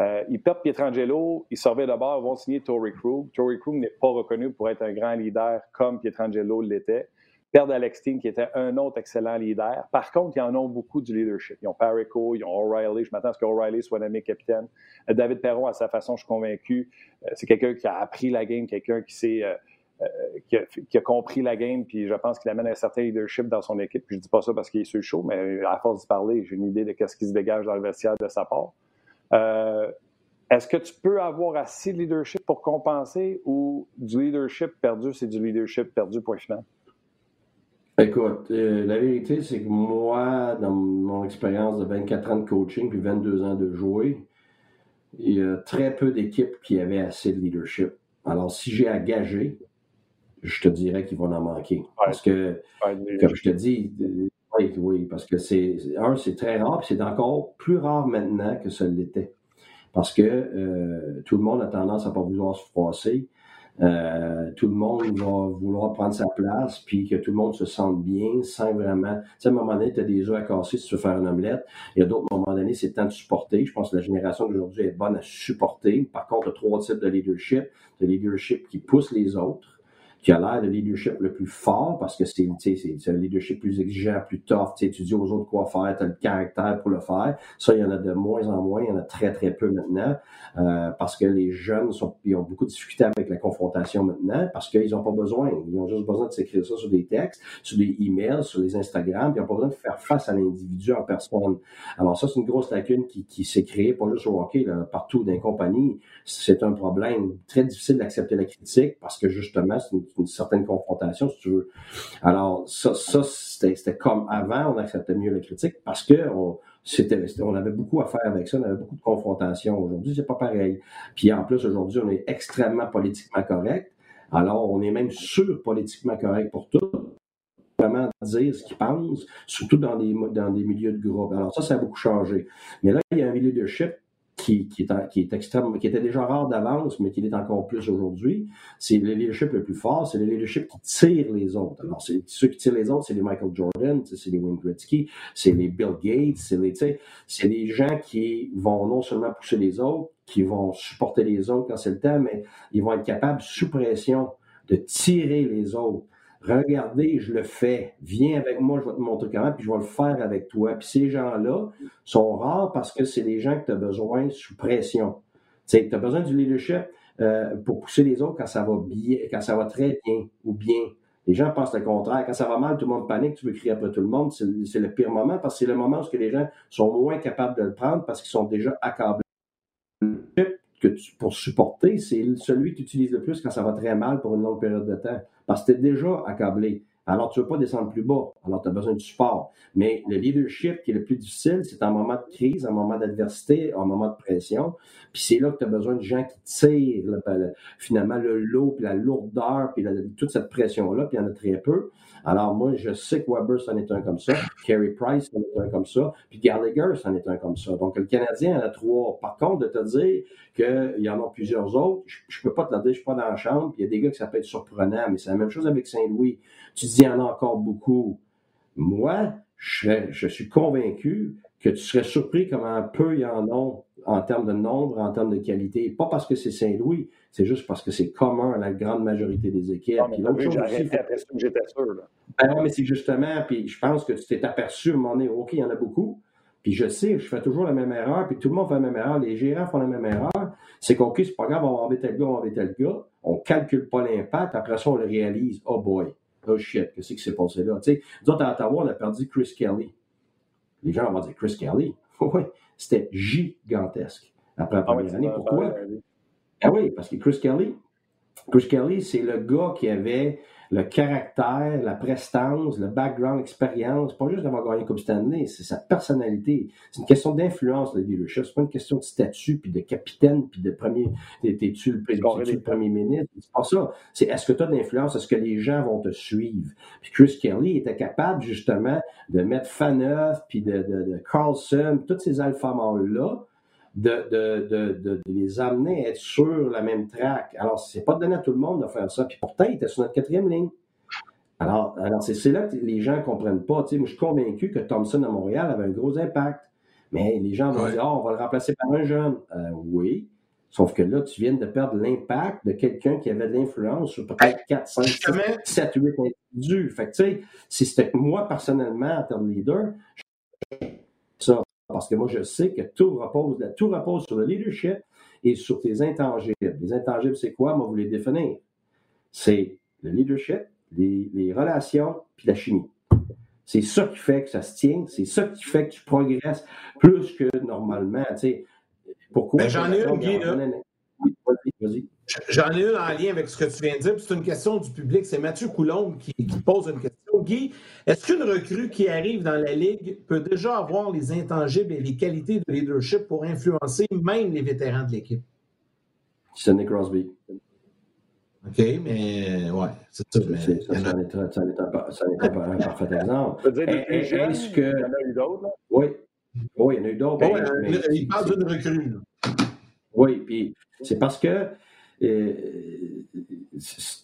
Euh, ils perdent Pietrangelo, ils sortent de bord, ils vont signer Torey Krug. Torey Krug n'est pas reconnu pour être un grand leader comme Pietrangelo l'était. Ils perdent Alex Steen, qui était un autre excellent leader. Par contre, ils en ont beaucoup du leadership. Ils ont Parrico, ils ont O'Reilly. Je m'attends à ce qu'O'Reilly soit nommé capitaine. Euh, David Perron, à sa façon, je suis convaincu, euh, c'est quelqu'un qui a appris la game, quelqu'un qui s'est... Euh, Euh, qui, a, qui a compris la game, puis je pense qu'il amène un certain leadership dans son équipe. Puis je dis pas ça parce qu'il est sur le show, mais à force d'y parler, j'ai une idée de ce qui se dégage dans le vestiaire de sa part. Euh, est-ce que tu peux avoir assez de leadership pour compenser, ou du leadership perdu, c'est du leadership perdu, point final? Écoute, euh, la vérité, c'est que moi, dans mon expérience de vingt-quatre ans de coaching, puis vingt-deux ans de jouer, il y a très peu d'équipes qui avaient assez de leadership. Alors, si j'ai à gager, je te dirais qu'ils vont en manquer. Parce que, ouais, mais... comme je te dis, oui, oui, parce que c'est, un, c'est très rare, puis c'est encore plus rare maintenant que ça l'était. Parce que euh, tout le monde a tendance à ne pas vouloir se froisser. Euh, tout le monde va vouloir prendre sa place, puis que tout le monde se sente bien, sans vraiment... Tu sais, à un moment donné, tu as des œufs à casser si tu veux faire une omelette. Il y a d'autres, à un moment donné, c'est le temps de supporter. Je pense que la génération d'aujourd'hui est bonne à supporter. Par contre, il y a trois types de leadership. Le leadership qui pousse les autres, qui a l'air de leadership le plus fort, parce que c'est, c'est, c'est un leadership plus exigeant, plus tough, tu dis aux autres quoi faire, tu as le caractère pour le faire. Ça, il y en a de moins en moins, il y en a très, très peu maintenant, euh, parce que les jeunes sont, ils ont beaucoup de difficultés avec la confrontation maintenant, parce qu'ils n'ont pas besoin, ils ont juste besoin de s'écrire ça sur des textes, sur des emails, sur les Instagram, puis ils n'ont pas besoin de faire face à l'individu en personne. Alors ça, c'est une grosse lacune qui, qui s'est créée, pas juste au hockey, là, partout dans les compagnies. C'est un problème très difficile d'accepter la critique, parce que justement, c'est une une certaine confrontation, si tu veux. Alors, ça, ça c'était, c'était comme avant, on acceptait mieux la critique parce que on, c'était, c'était, on avait beaucoup à faire avec ça, on avait beaucoup de confrontations. Aujourd'hui, c'est pas pareil. Puis en plus, aujourd'hui, on est extrêmement politiquement correct. Alors, on est même sur politiquement correct pour tout. Vraiment dire ce qu'ils pensent, surtout dans des, dans des milieux de groupe. Alors ça, ça a beaucoup changé. Mais là, il y a un leadership qui, qui, est, qui est extrême, qui était déjà rare d'avance, mais qui l'est encore plus aujourd'hui. C'est le leadership le plus fort, c'est le leadership qui tire les autres. Alors, c'est, ceux qui tirent les autres, c'est les Michael Jordan, c'est les Wayne Gretzky, c'est les Bill Gates, c'est les, tu sais, c'est les gens qui vont non seulement pousser les autres, qui vont supporter les autres quand c'est le temps, mais ils vont être capables, sous pression, de tirer les autres. Regardez, je le fais. Viens avec moi, je vais te montrer comment, puis je vais le faire avec toi. Puis ces gens-là sont rares parce que c'est des gens que tu as besoin sous pression. Tu sais, tu as besoin du leadership euh, pour pousser les autres quand ça va bien, quand ça va très bien ou bien. Les gens pensent le contraire. Quand ça va mal, tout le monde panique, tu veux crier après tout le monde. C'est, c'est le pire moment parce que c'est le moment où les gens sont moins capables de le prendre parce qu'ils sont déjà accablés. Que tu, pour supporter, c'est celui que tu utilises le plus quand ça va très mal pour une longue période de temps. Parce que tu es déjà accablé. Alors, tu ne veux pas descendre plus bas. Alors, tu as besoin du support. Mais le leadership qui est le plus difficile, c'est en moment de crise, en moment d'adversité, en moment de pression. Puis c'est là que tu as besoin de gens qui tirent le, le, finalement le lot, puis la lourdeur, puis la, toute cette pression-là, puis il y en a très peu. Alors, moi, je sais que Weber, c'en est un comme ça. Carey Price, c'en est un comme ça. Puis Gallagher, c'en est un comme ça. Donc, le Canadien en a trois. Par contre, de te dire qu'il y en a plusieurs autres, je ne peux pas te le dire, je ne suis pas dans la chambre, puis il y a des gars qui ça peut être surprenant, mais c'est la même chose avec Saint-Louis. Tu dis, il y en a encore beaucoup. Moi, je, serais, je suis convaincu que tu serais surpris comment peu il y en a en termes de nombre, en termes de qualité. Pas parce que c'est Saint-Louis, c'est juste parce que c'est commun à la grande majorité des équipes. Non, puis l'autre oui, chose aussi, fait après ça que j'étais sûr. Là. Ben non, mais c'est justement, puis je pense que tu t'es aperçu à un moment donné, OK, il y en a beaucoup. Puis je sais, je fais toujours la même erreur, puis tout le monde fait la même erreur, les gérants font la même erreur. C'est qu'on, OK, c'est pas grave, on va enlever tel gars, on va enlever tel gars. On ne calcule pas l'impact, après ça, on le réalise. Oh boy! Oh shit, qu'est-ce qui s'est passé là? Tu sais, nous autres, à Ottawa, on a perdu Chris Kelly. Les gens vont dire Chris Kelly. Oui, c'était gigantesque après la première ah oui, année. Pourquoi? Ah oui, parce que Chris Kelly, Chris Kelly, c'est le gars qui avait le caractère, la prestance, le background, l'expérience, pas juste d'avoir gagné Coupe Stanley, c'est sa personnalité. C'est une question d'influence, le leadership. C'est pas une question de statut, puis de capitaine, puis de premier... T'es-tu le président, t'es-tu le premier ministre? C'est pas ça. C'est est-ce que tu as de l'influence? Est-ce que les gens vont te suivre? Puis Chris Kelly était capable, justement, de mettre Faneuf, puis de, de, de Carlson, tous ces alpha-mâles-là, De, de, de, de les amener à être sur la même track. Alors, c'est pas donné à tout le monde de faire ça. Puis pourtant, il était sur notre quatrième ligne. Alors, alors c'est, c'est là que les gens ne comprennent pas. Tu sais, moi, je suis convaincu que Thompson à Montréal avait un gros impact. Mais les gens vont ouais. dire, oh, on va le remplacer par un jeune. Euh, oui. Sauf que là, tu viens de perdre l'impact de quelqu'un qui avait de l'influence sur peut-être quatre, cinq, six, sept, huit individus. Fait que, tu sais, si c'était moi, personnellement, en termes de leader, je... ça. Parce que moi, je sais que tout repose, tout repose sur le leadership et sur tes intangibles. Les intangibles, c'est quoi? Moi, vous les définir. C'est le leadership, les, les relations, puis la chimie. C'est ça qui fait que ça se tient. C'est ça qui fait que tu progresses plus que normalement. Tu sais, pourquoi? Ben, j'en ai une, Guy, là. Vas-y. J'en ai une en lien avec ce que tu viens de dire, puis c'est une question du public. C'est Mathieu Coulombe qui, qui pose une question. Guy, est-ce qu'une recrue qui arrive dans la Ligue peut déjà avoir les intangibles et les qualités de leadership pour influencer même les vétérans de l'équipe? C'est Nick Crosby. OK, mais ouais, c'est ça. Mais, c'est, ça, ça en est un parfait exemple. Est-ce que... Il y en a eu d'autres, là? Oui. Oui, il y en a eu d'autres. Bon, mais, euh, mais, il parle d'une recrue, là. Oui, puis c'est parce que Euh,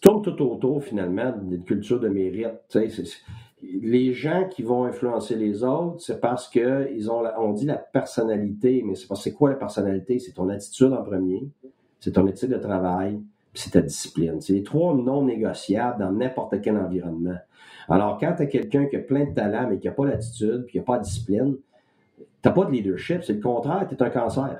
tourne tout autour finalement d'une culture de mérite. C'est, c'est, les gens qui vont influencer les autres, c'est parce que ils ont, la, on dit la personnalité, mais c'est parce que c'est quoi la personnalité? C'est ton attitude en premier, c'est ton éthique de travail, puis c'est ta discipline. C'est les trois non négociables dans n'importe quel environnement. Alors quand t'as quelqu'un qui a plein de talent mais qui a pas l'attitude, puis qui a pas de discipline, t'as pas de leadership, c'est le contraire, t'es un cancer.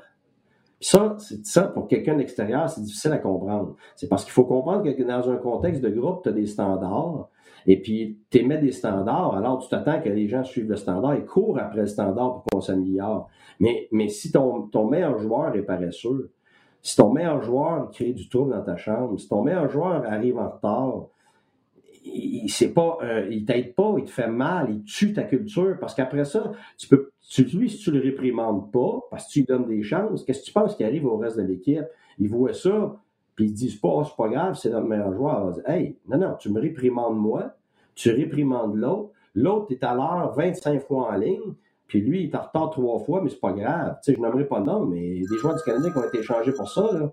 Puis ça, c'est ça, pour quelqu'un de l'extérieur, c'est difficile à comprendre. C'est parce qu'il faut comprendre que dans un contexte de groupe, tu as des standards, et puis tu émets des standards, alors tu t'attends que les gens suivent le standard et courent après le standard pour qu'on s'améliore. Mais, mais si ton, ton meilleur joueur est paresseux, si ton meilleur joueur crée du trouble dans ta chambre, si ton meilleur joueur arrive en retard, il, il c'est pas, euh, il t'aide pas, il te fait mal, il tue ta culture, parce qu'après ça, tu peux Tu, lui, si tu le réprimandes pas, parce que tu lui donnes des chances, qu'est-ce que tu penses qui arrive au reste de l'équipe? Ils voient ça, puis ils disent pas, oh, c'est pas grave, c'est notre meilleur joueur. Alors, hey, non, non, tu me réprimandes moi, tu réprimandes l'autre, l'autre est à l'heure vingt-cinq fois en ligne, Puis lui, il est en retard trois fois, mais c'est pas grave. Tu sais, je nommerai pas de nom, mais des joueurs du Canadien qui ont été échangés pour ça, là.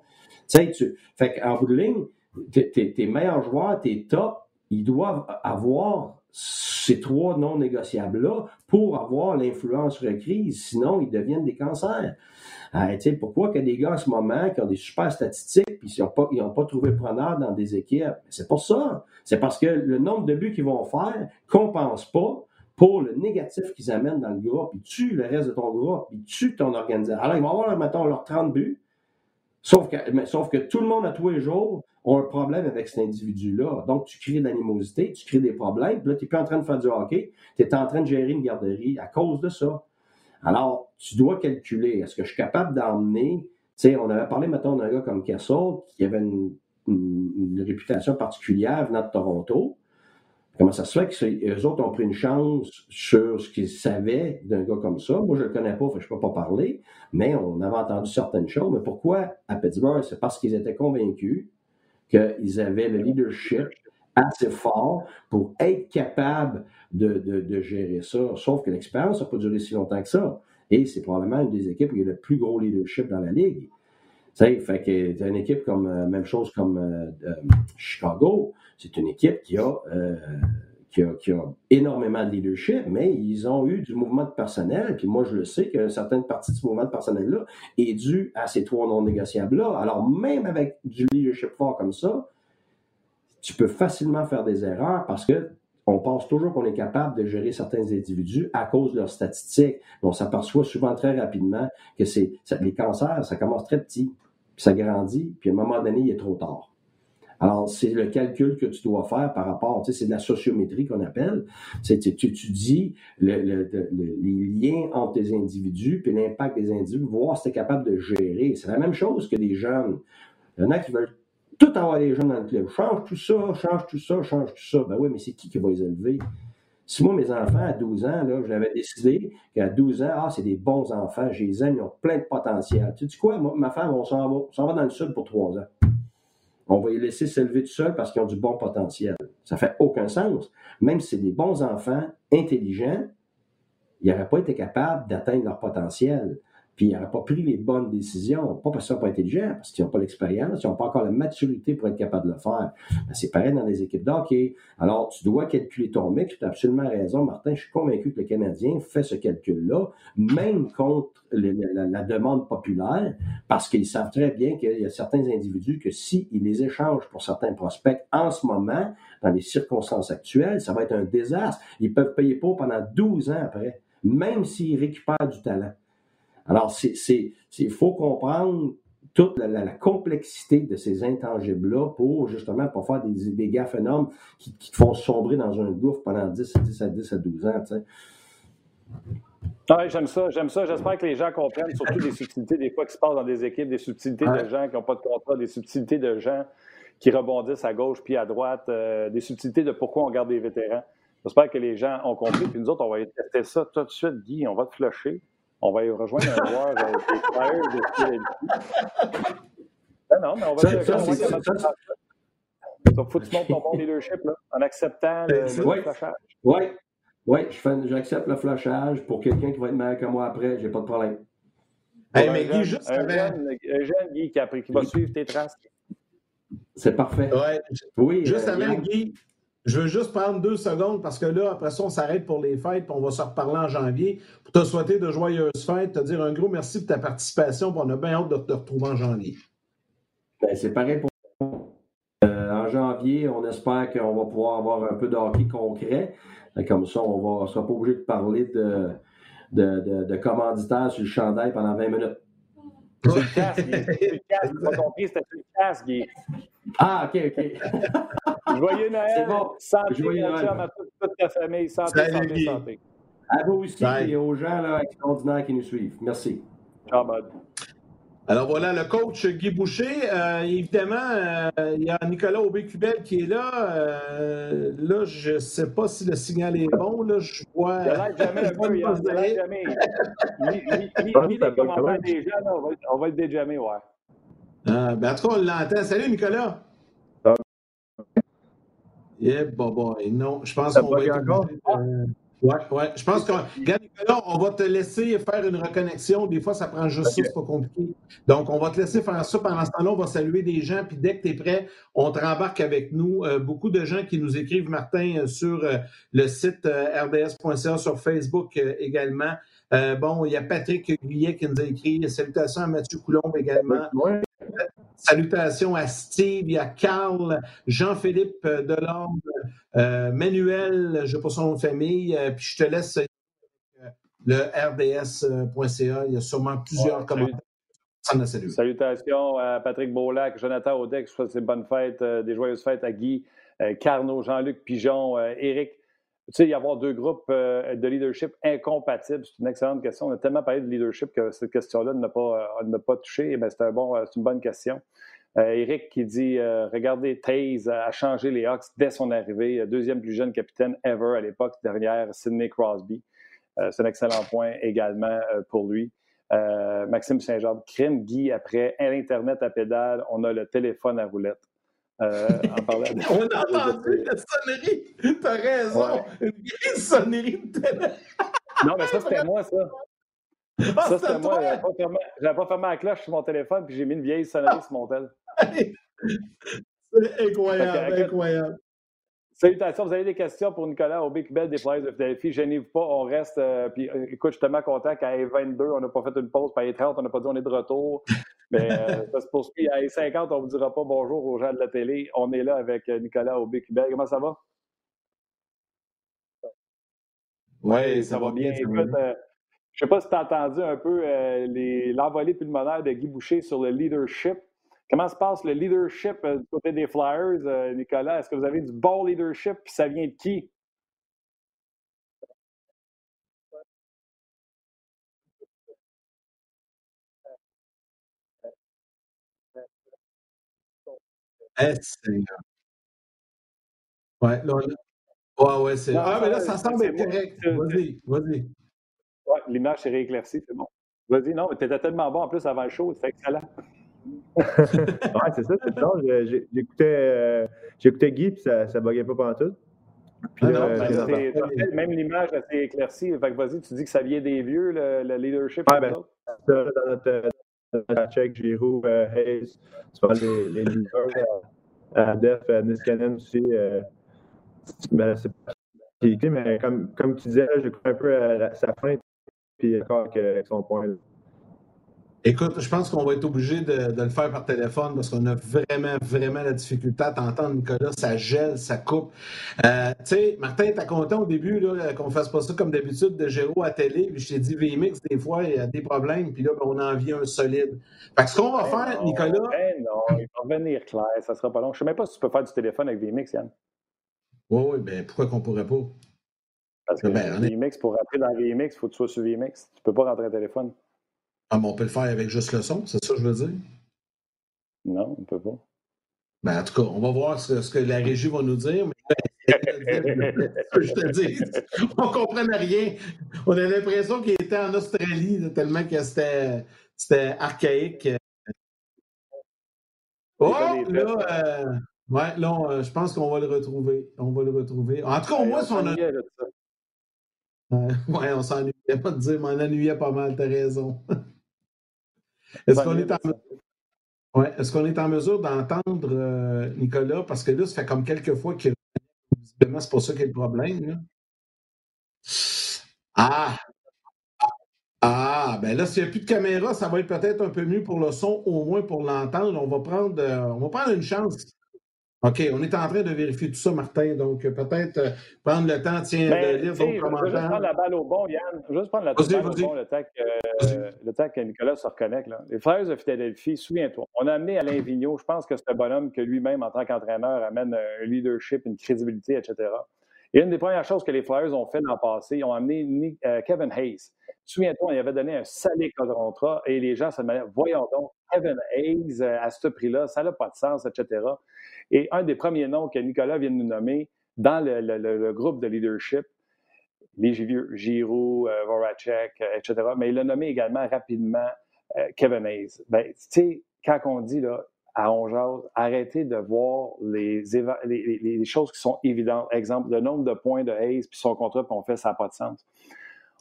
Tu sais, tu... Fait qu'en bout de ligne, t'es, t'es, t'es meilleurs joueurs, t'es top, ils doivent avoir ces trois non négociables-là pour avoir l'influence requise. Sinon, ils deviennent des cancers. Euh, tu sais, pourquoi que des gars en ce moment qui ont des super statistiques puis ils n'ont pas, pas trouvé preneur dans des équipes? C'est pour ça. C'est parce que le nombre de buts qu'ils vont faire compense pas pour le négatif qu'ils amènent dans le groupe. Ils tuent le reste de ton groupe. Ils tuent ton organisation. Alors, ils vont avoir, mettons, leurs trente buts. Sauf que, mais, sauf que tout le monde, à tous les jours, a un problème avec cet individu-là. Donc, tu crées de l'animosité, tu crées des problèmes. Puis là, tu n'es plus en train de faire du hockey. Tu es en train de gérer une garderie à cause de ça. Alors, tu dois calculer. Est-ce que je suis capable d'emmener... Tu sais, on avait parlé, mettons, d'un gars comme Kessel, qui avait une, une, une réputation particulière venant de Toronto. Comment ça se fait qu'eux autres ont pris une chance sur ce qu'ils savaient d'un gars comme ça? Moi, je le connais pas, fait, je peux pas parler, mais on avait entendu certaines choses. Mais pourquoi à Pittsburgh? C'est parce qu'ils étaient convaincus qu'ils avaient le leadership assez fort pour être capable de, de, de gérer ça. Sauf que l'expérience n'a pas duré si longtemps que ça. Et c'est probablement une des équipes où il y a le plus gros leadership dans la Ligue. T'sais, fait que t'as une équipe comme, euh, même chose comme euh, euh, Chicago, c'est une équipe qui a, euh, qui, a, qui a énormément de leadership, mais ils ont eu du mouvement de personnel, puis moi je le sais qu'une certaine partie de ce mouvement de personnel-là est due à ces trois non négociables-là. Alors même avec du leadership fort comme ça, tu peux facilement faire des erreurs parce que on pense toujours qu'on est capable de gérer certains individus à cause de leurs statistiques. On s'aperçoit souvent très rapidement que c'est, ça, les cancers, ça commence très petit, puis ça grandit, puis à un moment donné, il est trop tard. Alors, c'est le calcul que tu dois faire par rapport, tu sais, c'est de la sociométrie qu'on appelle. C'est, tu étudies le, le, le, les liens entre tes individus puis l'impact des individus, voir si tu es capable de gérer. C'est la même chose que les jeunes. Il y en a qui veulent tout avoir les jeunes dans le club. Change tout ça, change tout ça, change tout ça. Ben oui, mais c'est qui qui va les élever? Si moi, mes enfants, à douze ans, là, j'avais décidé qu'à douze ans, ah, c'est des bons enfants, je les aime, ils ont plein de potentiel. Tu dis quoi? Moi, ma femme, on s'en va, on s'en va dans le sud pour trois ans. On va les laisser s'élever tout seuls parce qu'ils ont du bon potentiel. Ça fait aucun sens. Même si c'est des bons enfants, intelligents, ils n'auraient pas été capables d'atteindre leur potentiel. Puis ils n'auraient pas pris les bonnes décisions, pas parce qu'ils ne sont pas intelligents, parce qu'ils n'ont pas l'expérience, ils n'ont pas encore la maturité pour être capables de le faire. Ben, c'est pareil dans les équipes de hockey. Alors, tu dois calculer ton mix, tu as absolument raison, Martin, je suis convaincu que le Canadien fait ce calcul-là, même contre le, la, la demande populaire, parce qu'ils savent très bien qu'il y a certains individus que s'ils les échangent pour certains prospects en ce moment, dans les circonstances actuelles, ça va être un désastre. Ils peuvent payer pour pendant douze ans après, même s'ils récupèrent du talent. Alors, c'est, c'est, c'est, faut comprendre toute la, la, la complexité de ces intangibles-là pour, justement, pas faire des, des gaffes énormes qui, qui te font sombrer dans un gouffre pendant dix à douze ans, tu sais. Ouais, j'aime ça, j'aime ça. J'espère que les gens comprennent surtout des subtilités, des fois, qui se passent dans des équipes, des subtilités hein? de gens qui n'ont pas de contrat, des subtilités de gens qui rebondissent à gauche puis à droite, euh, des subtilités de pourquoi on garde des vétérans. J'espère que les gens ont compris. Puis nous autres, on va tester ça tout de suite, Guy. On va te flusher. On va y rejoindre un joueur des Flyers de Philadelphie. Non, non, mais on va ça, dire ça, c'est ça. Il faut que tu montes ton bon leadership là, en acceptant le, le oui. flashage. Oui, oui, je fais, j'accepte le flashage pour quelqu'un qui va être meilleur que moi après, j'ai pas de problème. Hey, mais Guy, juste un, avant... jeune, un jeune Guy qui, après, qui va suivre tes traces. C'est parfait. Ouais. Oui, juste euh, avant, Guy. Je veux juste prendre deux secondes parce que là, après ça, on s'arrête pour les fêtes puis on va se reparler en janvier pour te souhaiter de joyeuses fêtes, te dire un gros merci pour ta participation puis on a bien hâte de te retrouver en janvier. Ben, c'est pareil pour euh, en janvier, on espère qu'on va pouvoir avoir un peu de hockey concret. Comme ça, on ne sera pas obligé de parler de, de, de, de commanditaire sur le chandail pendant vingt minutes. C'est le casque, c'est le casque, tu as compris, c'était le casque, Guy. Ah, OK, OK. Joyeux Noël, bon. Santé, joyeux Noël. À toute, toute ta famille, santé, salut, santé, Guy. Santé. À vous aussi Bye. Et aux gens là, extraordinaires qui nous suivent. Merci. Ciao, bud. Alors voilà, le coach Guy Boucher. Euh, évidemment, euh, il y a Nicolas Aubé-Kubel qui est là. Euh, là, je ne sais pas si le signal est bon. Là, je vois... Il a l'air jamais un peu, il a l'air jamais. Ni les commentaires des gens, là, on va, on va le déjammer, ouais. Ah, ben en tout cas, on l'entend. Salut, Nicolas. Ah. Yeah, bon, bon. Non, je pense ça qu'on va être... Encore? Euh... Oui, ouais. Je pense que, regarde, Nicolas, on va te laisser faire une reconnexion. Des fois, ça prend juste okay. ça, c'est pas compliqué. Donc, on va te laisser faire ça. Pendant ce temps-là, on va saluer des gens. Puis dès que tu es prêt, on te rembarque avec nous. Euh, beaucoup de gens qui nous écrivent, Martin, sur euh, le site euh, r d s point c a, sur Facebook euh, également. Euh, bon, il y a Patrick Guyet qui nous a écrit. Salutations à Mathieu Coulombe également. Ouais. Salutations à Steve, à Carl, Jean-Philippe Delorme, euh, Manuel, je ne sais pas son nom de famille, euh, puis je te laisse euh, le r d s point c a. Il y a sûrement plusieurs ouais, commentaires. Salut. Salutations à Patrick Beaulac, Jonathan Audet, je souhaite des bonnes fêtes, euh, des joyeuses fêtes à Guy, euh, Carnot, Jean-Luc Pigeon, euh, Éric. Tu sais, il y a avoir deux groupes euh, de leadership incompatibles, c'est une excellente question. On a tellement parlé de leadership que cette question-là n'a pas, euh, pas touché. Eh bien, c'est un bon, euh, c'est une bonne question. Euh, Eric qui dit euh, regardez, Taze a changé les Hawks dès son arrivée, deuxième plus jeune capitaine ever à l'époque, derrière Sidney Crosby. Euh, c'est un excellent point également euh, pour lui. Euh, Maxime Saint-Jacques, crime Guy après l'Internet à pédale, on a le téléphone à roulette. Euh, en parlant de... On a entendu la sonnerie. T'as raison. Ouais. Une vieille sonnerie de téléphone. Non, mais ça, c'était moi, ça. Oh, ça, c'était moi. J'avais pas, fermé... pas fermé la cloche sur mon téléphone, puis j'ai mis une vieille sonnerie sur mon tel. C'est incroyable, que, incroyable. Salutations. Vous avez des questions pour Nicolas Aubé-Kubel des Flyers de Philadelphie. Gênez-vous pas, on reste. Euh, puis, écoute, je suis tellement content qu'à vingt-deux, on n'a pas fait une pause, puis à trente, on n'a pas dit on est de retour. Mais euh, ça se poursuit. À cinquante, on ne vous dira pas bonjour aux gens de la télé. On est là avec Nicolas Aubé-Kubel. Comment ça va? Oui, ouais, ça, ça va bien. bien. Écoute, euh, je ne sais pas si tu as entendu un peu euh, les, l'envolée pulmonaire de Guy Boucher sur le leadership. Comment se passe le leadership euh, du côté des Flyers, euh, Nicolas? Est-ce que vous avez du bon leadership? Puis ça vient de qui? Hey, ouais, là, on... ouais, ouais, c'est. Non, ah, mais là, ça semble être correct. Vas-y, vas-y. Ouais, l'image s'est rééclaircie, c'est bon. Vas-y, non, mais t'étais tellement bon en plus avant le show, c'était excellent. Ouais, c'est ça, c'est bon. J'écoutais, euh, j'écoutais Guy, puis ça ne buguait pas pantoute. Puis, ah, non, euh, ben, c'est, c'est, même l'image s'est éclaircie. Fait que vas-y, tu dis que ça vient des vieux, le, le leadership. Ouais, ben, dans notre. Check, Giroux, euh, Hayes, tu parles des leaders, Adef, euh, Niskanen aussi. Euh, ben, c'est pas compliqué, mais comme, comme tu disais, je crois un peu à, la, à sa fin, puis encore avec son point. Écoute, je pense qu'on va être obligé de, de le faire par téléphone parce qu'on a vraiment, vraiment la difficulté à t'entendre, Nicolas. Ça gèle, ça coupe. Euh, tu sais, Martin, t'as content au début là, qu'on ne fasse pas ça comme d'habitude de Géro à télé. Puis je t'ai dit, V M X, des fois, il y a des problèmes. Puis là, ben, on en vient un solide. Fait que ce qu'on va ben faire, non, Nicolas... Ben non, il va revenir clair. Ça sera pas long. Je ne sais même pas si tu peux faire du téléphone avec V M X, Yann. Oui, oui, bien, pourquoi qu'on ne pourrait pas? Parce que ben, V M X, pour rentrer dans V M X, il faut que tu sois sur V M X. Tu ne peux pas rentrer à téléphone. Ah, mais on peut le faire avec juste le son, c'est ça que je veux dire? Non, on ne peut pas. Ben, en tout cas, on va voir ce, ce que la régie va nous dire. Mais... je te dis, on ne comprenait rien. On a l'impression qu'il était en Australie, tellement que c'était, c'était archaïque. Oh, là, euh, ouais, là on, euh, je pense qu'on va le retrouver. On va le retrouver. En tout cas, au moins, si on a... Euh, oui, on s'ennuyait pas de dire, mais on ennuyait pas mal, t'as raison. Est-ce qu'on est en mesure, ouais, est-ce qu'on est en mesure d'entendre euh, Nicolas? Parce que là, ça fait comme quelques fois qu'il visiblement, c'est pas ça qui est le problème. Là. Ah! Ah! Ben là, s'il n'y a plus de caméra, ça va être peut-être un peu mieux pour le son, au moins pour l'entendre. On va prendre, euh, on va prendre une chance. OK, on est en train de vérifier tout ça, Martin. Donc, peut-être euh, prendre le temps, tiens, ben, de lire vos commentaires. Je vais juste prendre la balle au bon, Yann. Je vais juste prendre la balle au bon, le temps euh, que Nicolas se reconnecte. Là. Les Flyers de Philadelphie, souviens-toi, on a amené Alain Vigneault. Je pense que c'est un bonhomme que lui-même, en tant qu'entraîneur, amène un leadership, une crédibilité, et cetera. Et une des premières choses que les Flyers ont fait dans le passé, ils ont amené Nick, euh, Kevin Hayes. Souviens-toi, on lui avait donné un salé contrat et les gens se demandaient « Voyons donc, Kevin Hayes, à ce prix-là, ça n'a pas de sens, et cetera » Et un des premiers noms que Nicolas vient de nous nommer dans le, le, le, le groupe de leadership, les Giroux, euh, Voracek, euh, et cetera, mais il a nommé également rapidement euh, Kevin Hayes. Ben, tu sais, quand on dit là, à Ongeard, arrêtez de voir les, éva- les, les choses qui sont évidentes. Exemple, le nombre de points de Hayes puis son contrat, puis on fait ça n'a pas de sens.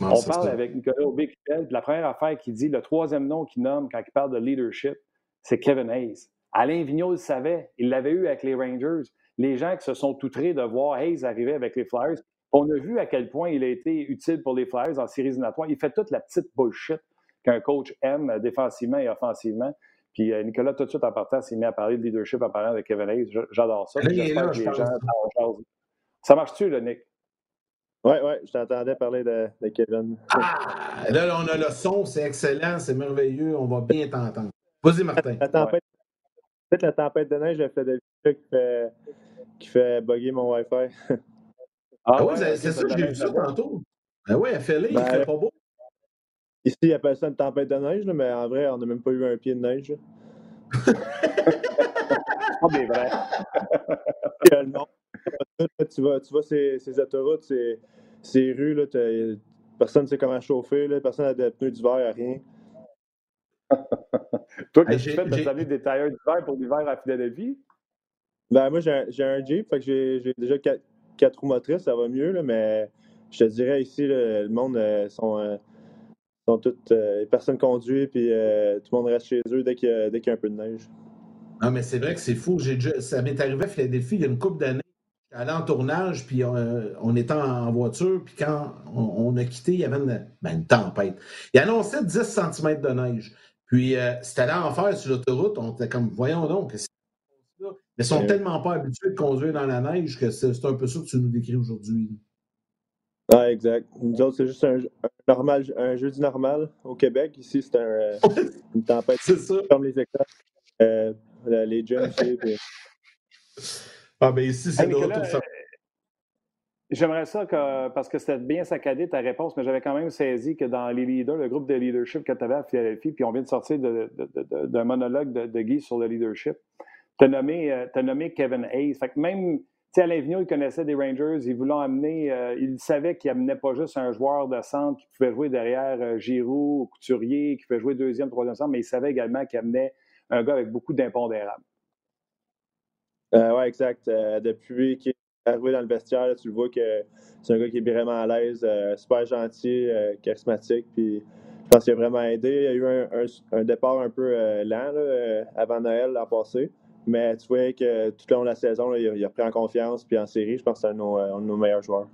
Non, on parle ça. Avec Nicolas Aubé-Kubel, la première affaire qu'il dit, le troisième nom qu'il nomme quand il parle de leadership, c'est Kevin Hayes. Alain Vigneault le savait, il l'avait eu avec les Rangers. Les gens qui se sont outrés de voir Hayes arriver avec les Flyers, on a vu à quel point il a été utile pour les Flyers en séries éliminatoires. Il fait toute la petite bullshit qu'un coach aime défensivement et offensivement. Puis Nicolas, tout de suite en partant, s'est mis à parler de leadership en parlant de Kevin Hayes. J'adore ça. Là, là, que les gens... Ça marche-tu, là, Nick? Oui, oui, je t'entendais parler de, de Kevin. Ah! Là, là, on a le son, c'est excellent, c'est merveilleux, on va bien t'entendre. Vas-y, Martin. La tempête, ouais. Peut-être la tempête de neige, le fait de qui fait, qui fait bugger mon Wi-Fi. Ah, ah oui, ouais, c'est, c'est ça, ça j'ai vu ça tantôt. Ah oui, elle fait lire, ben, il fait pas beau. Ici, ils appellent ça une tempête de neige, là, mais en vrai, on n'a même pas eu un pied de neige. Ah, mais vrai. Le monde. Tu vois, tu vois ces, ces autoroutes, ces, ces rues, là, personne ne sait comment chauffer, là, personne n'a de pneus d'hiver, rien. Toi, qu'est-ce que tu fais de t'amener des tailleurs d'hiver pour l'hiver à Philadelphie? Ben, moi, j'ai un, j'ai un Jeep, fait que j'ai, j'ai déjà quatre, quatre roues motrices, ça va mieux, là, mais je te dirais ici, là, le monde euh, sont, euh, sont toutes. Euh, personne conduit, puis euh, tout le monde reste chez eux dès qu'il y a, dès qu'il y a un peu de neige. Non, mais c'est vrai que c'est fou. J'ai déjà, ça m'est arrivé à Philadelphie il y a une couple d'années. J'étais allé en tournage, puis euh, on était en voiture, puis quand on, on a quitté, il y avait une, ben, une tempête. Il annonçait dix centimètres de neige. Puis euh, c'était allé en faire sur l'autoroute, on était comme, voyons donc, qu'est-ce que c'est ça? Mais ils sont ouais. tellement pas habitués de conduire dans la neige que c'est, c'est un peu ça que tu nous décris aujourd'hui. Ah, exact. Nous autres, c'est juste un, un, normal, un jeudi normal au Québec. Ici, c'est un, euh, une tempête. C'est ça. Comme les écoles. Euh, les jeunes, c'est... Puis... Ah, ben ici, c'est hey, Nicolas, euh, j'aimerais ça, que, parce que c'était bien saccadé ta réponse, mais j'avais quand même saisi que dans les leaders, le groupe de leadership que tu avais à Philadelphie, puis on vient de sortir de, de, de, de, d'un monologue de, de Guy sur le leadership, tu as nommé, euh, t'as nommé Kevin Hayes. Fait que même, tu sais, Alain Vigneault, il connaissait des Rangers, il voulait amener, euh, il savait qu'il n'amenait pas juste un joueur de centre qui pouvait jouer derrière euh, Giroux, Couturier, qui pouvait jouer deuxième, troisième centre, mais il savait également qu'il amenait un gars avec beaucoup d'impondérables. Euh, oui, exact. Euh, depuis qu'il est arrivé dans le vestiaire, là, tu le vois que c'est un gars qui est vraiment à l'aise, euh, super gentil, euh, charismatique. Puis je pense qu'il a vraiment aidé. Il y a eu un, un, un départ un peu euh, lent là, euh, avant Noël l'an passé. Mais tu vois que tout le long de la saison, là, il, a, il a pris en confiance. Puis en série, je pense que c'est un de nos, un de nos meilleurs joueurs.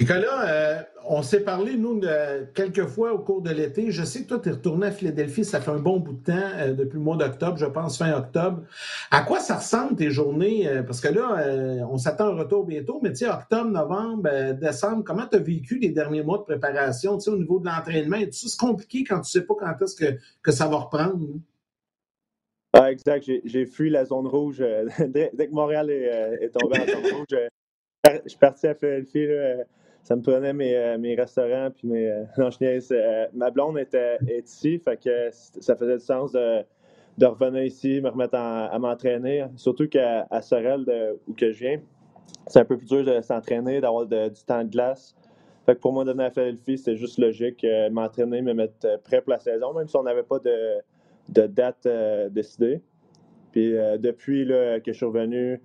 Nicolas, euh, on s'est parlé, nous, de, quelques fois au cours de l'été. Je sais que toi, tu es retourné à Philadelphie, ça fait un bon bout de temps, euh, depuis le mois d'octobre, je pense, fin octobre. À quoi ça ressemble tes journées? Euh, parce que là, euh, on s'attend à un retour bientôt, mais tu sais, octobre, novembre, euh, décembre, comment tu as vécu les derniers mois de préparation, tu sais, au niveau de l'entraînement? Et tout ça, c'est compliqué quand tu ne sais pas quand est-ce que, que ça va reprendre. Hein? Ah, exact. J'ai, j'ai fui la zone rouge. Euh, dès, dès que Montréal est, euh, est tombé en zone rouge, euh, je suis parti à Philadelphie, là. Ça me prenait mes, euh, mes restaurants puis mes euh, non, je niaise, euh, ma blonde était est ici, fait que ça faisait du sens de, de revenir ici, me remettre en, à m'entraîner. Surtout qu'à à Sorel, de, où que je viens, c'est un peu plus dur de s'entraîner, d'avoir de, du temps de glace. Fait que pour moi, de venir à Philadelphie, c'était juste logique, euh, m'entraîner, me mettre prêt pour la saison, même si on n'avait pas de, de date euh, décidée. Puis euh, depuis là, que je suis revenu,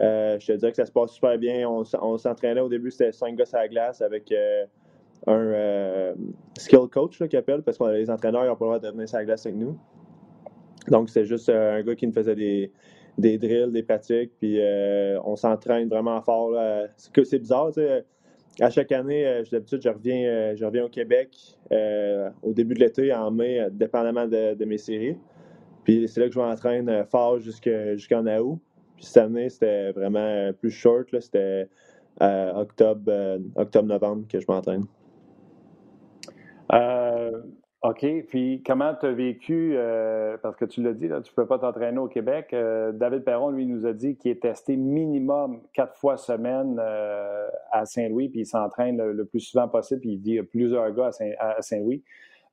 Euh, je te dirais que ça se passe super bien. On, on s'entraînait au début, c'était cinq gars à la glace avec euh, un euh, skill coach là, qui appelle, parce que les entraîneurs n'ont pas le droit de venir sur la glace avec nous. Donc, c'est juste euh, un gars qui nous faisait des, des drills, des pratiques, puis euh, on s'entraîne vraiment fort. Là. C'est, que c'est bizarre, tu sais. À chaque année, euh, d'habitude, je reviens, euh, je reviens au Québec euh, au début de l'été, en mai, euh, dépendamment de, de mes séries. Puis c'est là que je m'entraîne fort jusqu'en août. Puis cette année, c'était vraiment plus short. Là. C'était euh, octobre, euh, octobre-novembre que je m'entraîne. Euh, OK. Puis comment tu as vécu, euh, parce que tu l'as dit, là, tu ne peux pas t'entraîner au Québec. Euh, David Perron, lui, nous a dit qu'il est testé minimum quatre fois semaine euh, à Saint-Louis, puis il s'entraîne le, le plus souvent possible, puis il dit qu'il y a plusieurs gars à, Saint- à Saint-Louis.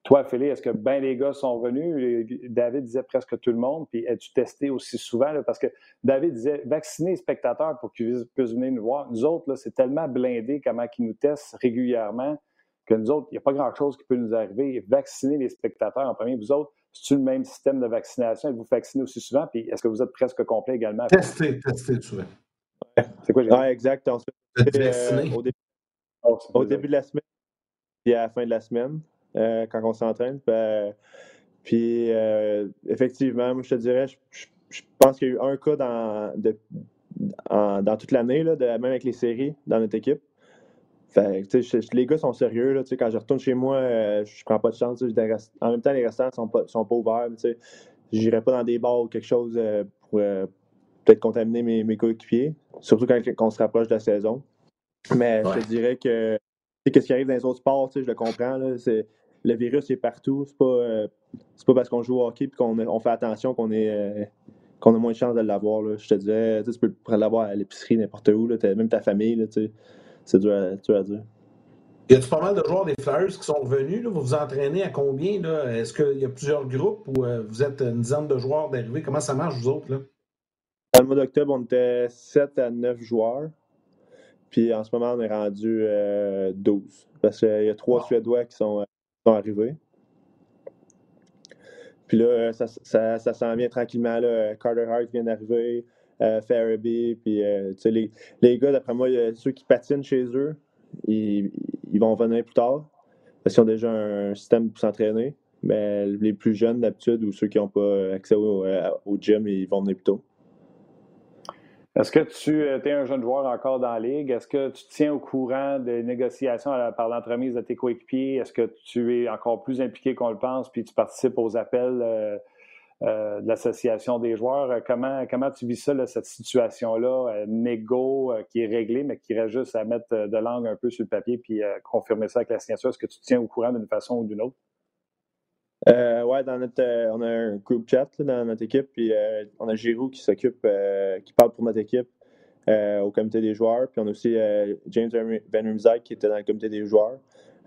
Toi, Philly, est-ce que bien les gars sont venus? David disait presque tout le monde. Puis, as-tu testé aussi souvent? Là, parce que David disait, vacciner les spectateurs pour qu'ils puissent venir nous voir. Nous autres, là, c'est tellement blindé comment ils nous testent régulièrement que nous autres, il n'y a pas grand-chose qui peut nous arriver. Vacciner les spectateurs en premier. Vous autres, C'est-tu le même système de vaccination? Êtes-vous vacciné aussi souvent? Puis est-ce que vous êtes presque complet également? Testé, testé, tu vois. Ouais, c'est quoi, Jérémy? Ouais, exact. On se fait vacciner. Euh, au début, oh, au début de la semaine, puis à la fin de la semaine, euh, quand on s'entraîne. Puis, euh, puis euh, effectivement, moi, je te dirais, je, je, je pense qu'il y a eu un cas dans, de, en, dans toute l'année, là, de, même avec les séries, dans notre équipe. Fait, je, les gars sont sérieux. Là, quand je retourne chez moi, euh, je prends pas de chance. En même temps, les restaurants sont pas, sont pas ouverts. J'irai pas dans des bars ou quelque chose euh, pour euh, peut-être contaminer mes, mes coéquipiers, surtout quand, quand on se rapproche de la saison. Mais ouais. Je te dirais que ce qui arrive dans les autres sports, je le comprends. Là, c'est, le virus est partout. C'est pas, euh, c'est pas parce qu'on joue au hockey et qu'on on fait attention qu'on est... Euh, qu'on a moins de chances de l'avoir. Là. Je te disais, tu peux l'avoir à l'épicerie, n'importe où, là, même ta famille. Là, c'est dur à, dur à dire. Y a-t-il pas mal de joueurs des Flyers qui sont revenus? Là? Vous vous entraînez à combien? Là? Est-ce qu'il y a plusieurs groupes ou euh, vous êtes une dizaine de joueurs d'arrivée? Comment ça marche, vous autres? Là? Dans le mois d'octobre, on était sept à neuf joueurs. Puis en ce moment, on est rendu euh, douze. Parce qu'il y a trois wow. Suédois qui sont, euh, qui sont arrivés. Puis là, ça, ça, ça s'en vient tranquillement. Là. Carter Hart vient d'arriver, euh, Farabee, puis euh, tu sais, les, les gars, d'après moi, ceux qui patinent chez eux, ils, ils vont venir plus tard parce qu'ils ont déjà un système pour s'entraîner. Mais les plus jeunes, d'habitude, ou ceux qui n'ont pas accès au, au gym, ils vont venir plus tôt. Est-ce que tu es un jeune joueur encore dans la Ligue? Est-ce que tu tiens au courant des négociations la, par l'entremise de tes coéquipiers? Est-ce que tu es encore plus impliqué qu'on le pense puis tu participes aux appels euh, euh, de l'association des joueurs? Comment, comment tu vis ça, là, cette situation-là, euh, négo euh, qui est réglée, mais qui reste juste à mettre de l'angle un peu sur le papier puis euh, confirmer ça avec la signature? Est-ce que tu te tiens au courant d'une façon ou d'une autre? Euh, oui, euh, on a un group chat là, dans notre équipe, puis euh, on a Giroux qui s'occupe, euh, qui parle pour notre équipe euh, au comité des joueurs, puis on a aussi euh, James Van Rimzak qui était dans le comité des joueurs.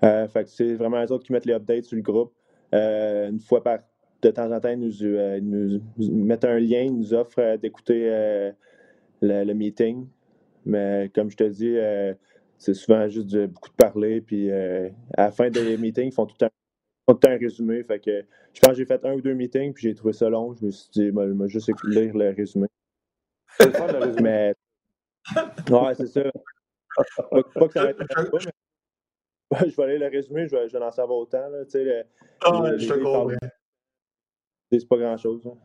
Euh, fait que c'est vraiment les autres qui mettent les updates sur le groupe. Euh, une fois par de temps en temps, ils nous, euh, nous, nous mettent un lien, ils nous offrent euh, d'écouter euh, le, le meeting. Mais comme je te dis, euh, c'est souvent juste de, beaucoup de parler, puis euh, à la fin des meetings, ils font tout le temps. Temps résumé, fait que je pense que j'ai fait un ou deux meetings puis j'ai trouvé ça long, je me suis dit moi, moi juste lire le résumé. C'est le fun le résumé. Mais... Ouais, c'est ça. Pas, pas que ça m'intéresse pas, mais je vais aller le résumé, je vais, je vais en savoir autant là, tu sais. Le... Ah ouais, je te comprends. C'est pas grand-chose. Hein.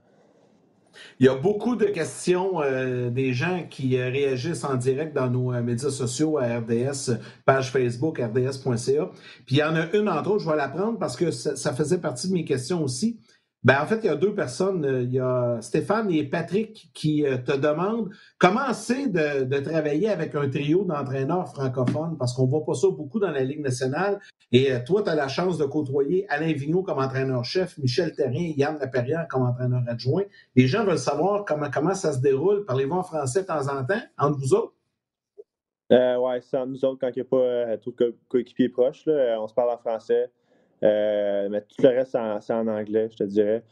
Il y a beaucoup de questions euh, des gens qui euh, réagissent en direct dans nos euh, médias sociaux à R D S, page Facebook, R D S point C A. Puis il y en a une, entre autres, je vais la prendre parce que ça, ça faisait partie de mes questions aussi. Ben, en fait, il y a deux personnes, euh, il y a Stéphane et Patrick qui euh, te demandent comment c'est de, de travailler avec un trio d'entraîneurs francophones parce qu'on voit pas ça beaucoup dans la Ligue nationale. Et euh, toi, tu as la chance de côtoyer Alain Vigneault comme entraîneur-chef, Michel Therrien et Yann Laperrière comme entraîneur adjoint. Les gens veulent savoir comment, comment ça se déroule. Parlez-vous en français de temps en temps, entre vous autres? Euh, oui, c'est entre nous autres quand il n'y a pas euh, tout co- coéquipier proche. Là, on se parle en français. Euh, mais tout le reste, c'est en, c'est en anglais, je te dirais.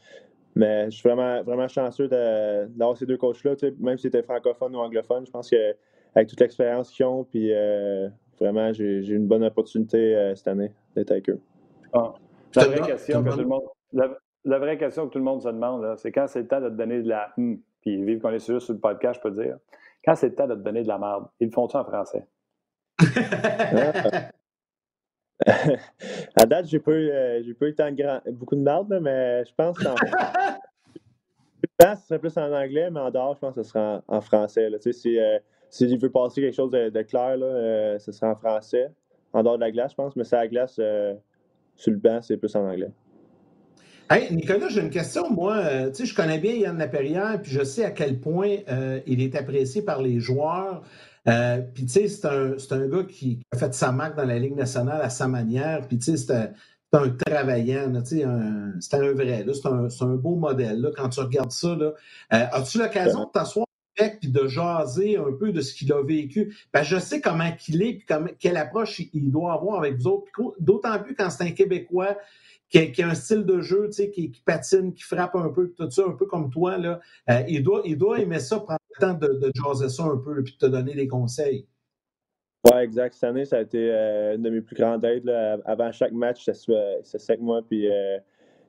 Mais je suis vraiment, vraiment chanceux de, d'avoir ces deux coachs-là, tu sais, même si c'était francophone ou anglophone. Je pense qu'avec toute l'expérience qu'ils ont, puis euh, vraiment, j'ai, j'ai une bonne opportunité euh, cette année d'être avec eux. Ah, la, vraie question que tout le monde, la, la vraie question que tout le monde se demande, là, c'est quand c'est le temps de te donner de la hum, puis vive qu'on est sur le podcast, je peux te dire. Quand c'est le temps de te donner de la merde, ils le font-tu en français? À date, j'ai pas eu, euh, j'ai pas eu tant de grand... beaucoup de merde, mais je pense que ce serait plus en anglais, mais en dehors, je pense que ce serait en, en français. Là. Si, euh, si je veux passer quelque chose de, de clair, là, euh, ce serait en français, en dehors de la glace, je pense, mais c'est à la glace, euh, sur le banc, c'est plus en anglais. Hey, Nicolas, j'ai une question. Moi, euh, tu sais, je connais bien Yann Laperrière, puis je sais à quel point euh, il est apprécié par les joueurs. Euh, puis, tu sais, c'est un, c'est un gars qui a fait sa marque dans la Ligue nationale à sa manière. Puis, tu sais, c'est un, c'est un travaillant, tu sais, un, c'est un vrai, là, c'est, un, c'est un beau modèle. Là, quand tu regardes ça, là, euh, as-tu l'occasion de t'asseoir avec puis de jaser un peu de ce qu'il a vécu? Ben, je sais comment qu'il est puis comment, quelle approche il doit avoir avec vous autres. Pis, d'autant plus quand c'est un Québécois qui, qui a un style de jeu, tu sais, qui, qui patine, qui frappe un peu, tout ça, un peu comme toi, là. Euh, il doit, il doit aimer ça, prendre le temps de, de jaser ça un peu et de te donner des conseils. Oui, exact. Cette année, ça a été euh, une de mes plus grandes aides. Là. Avant chaque match, ça se avec moi, puis euh,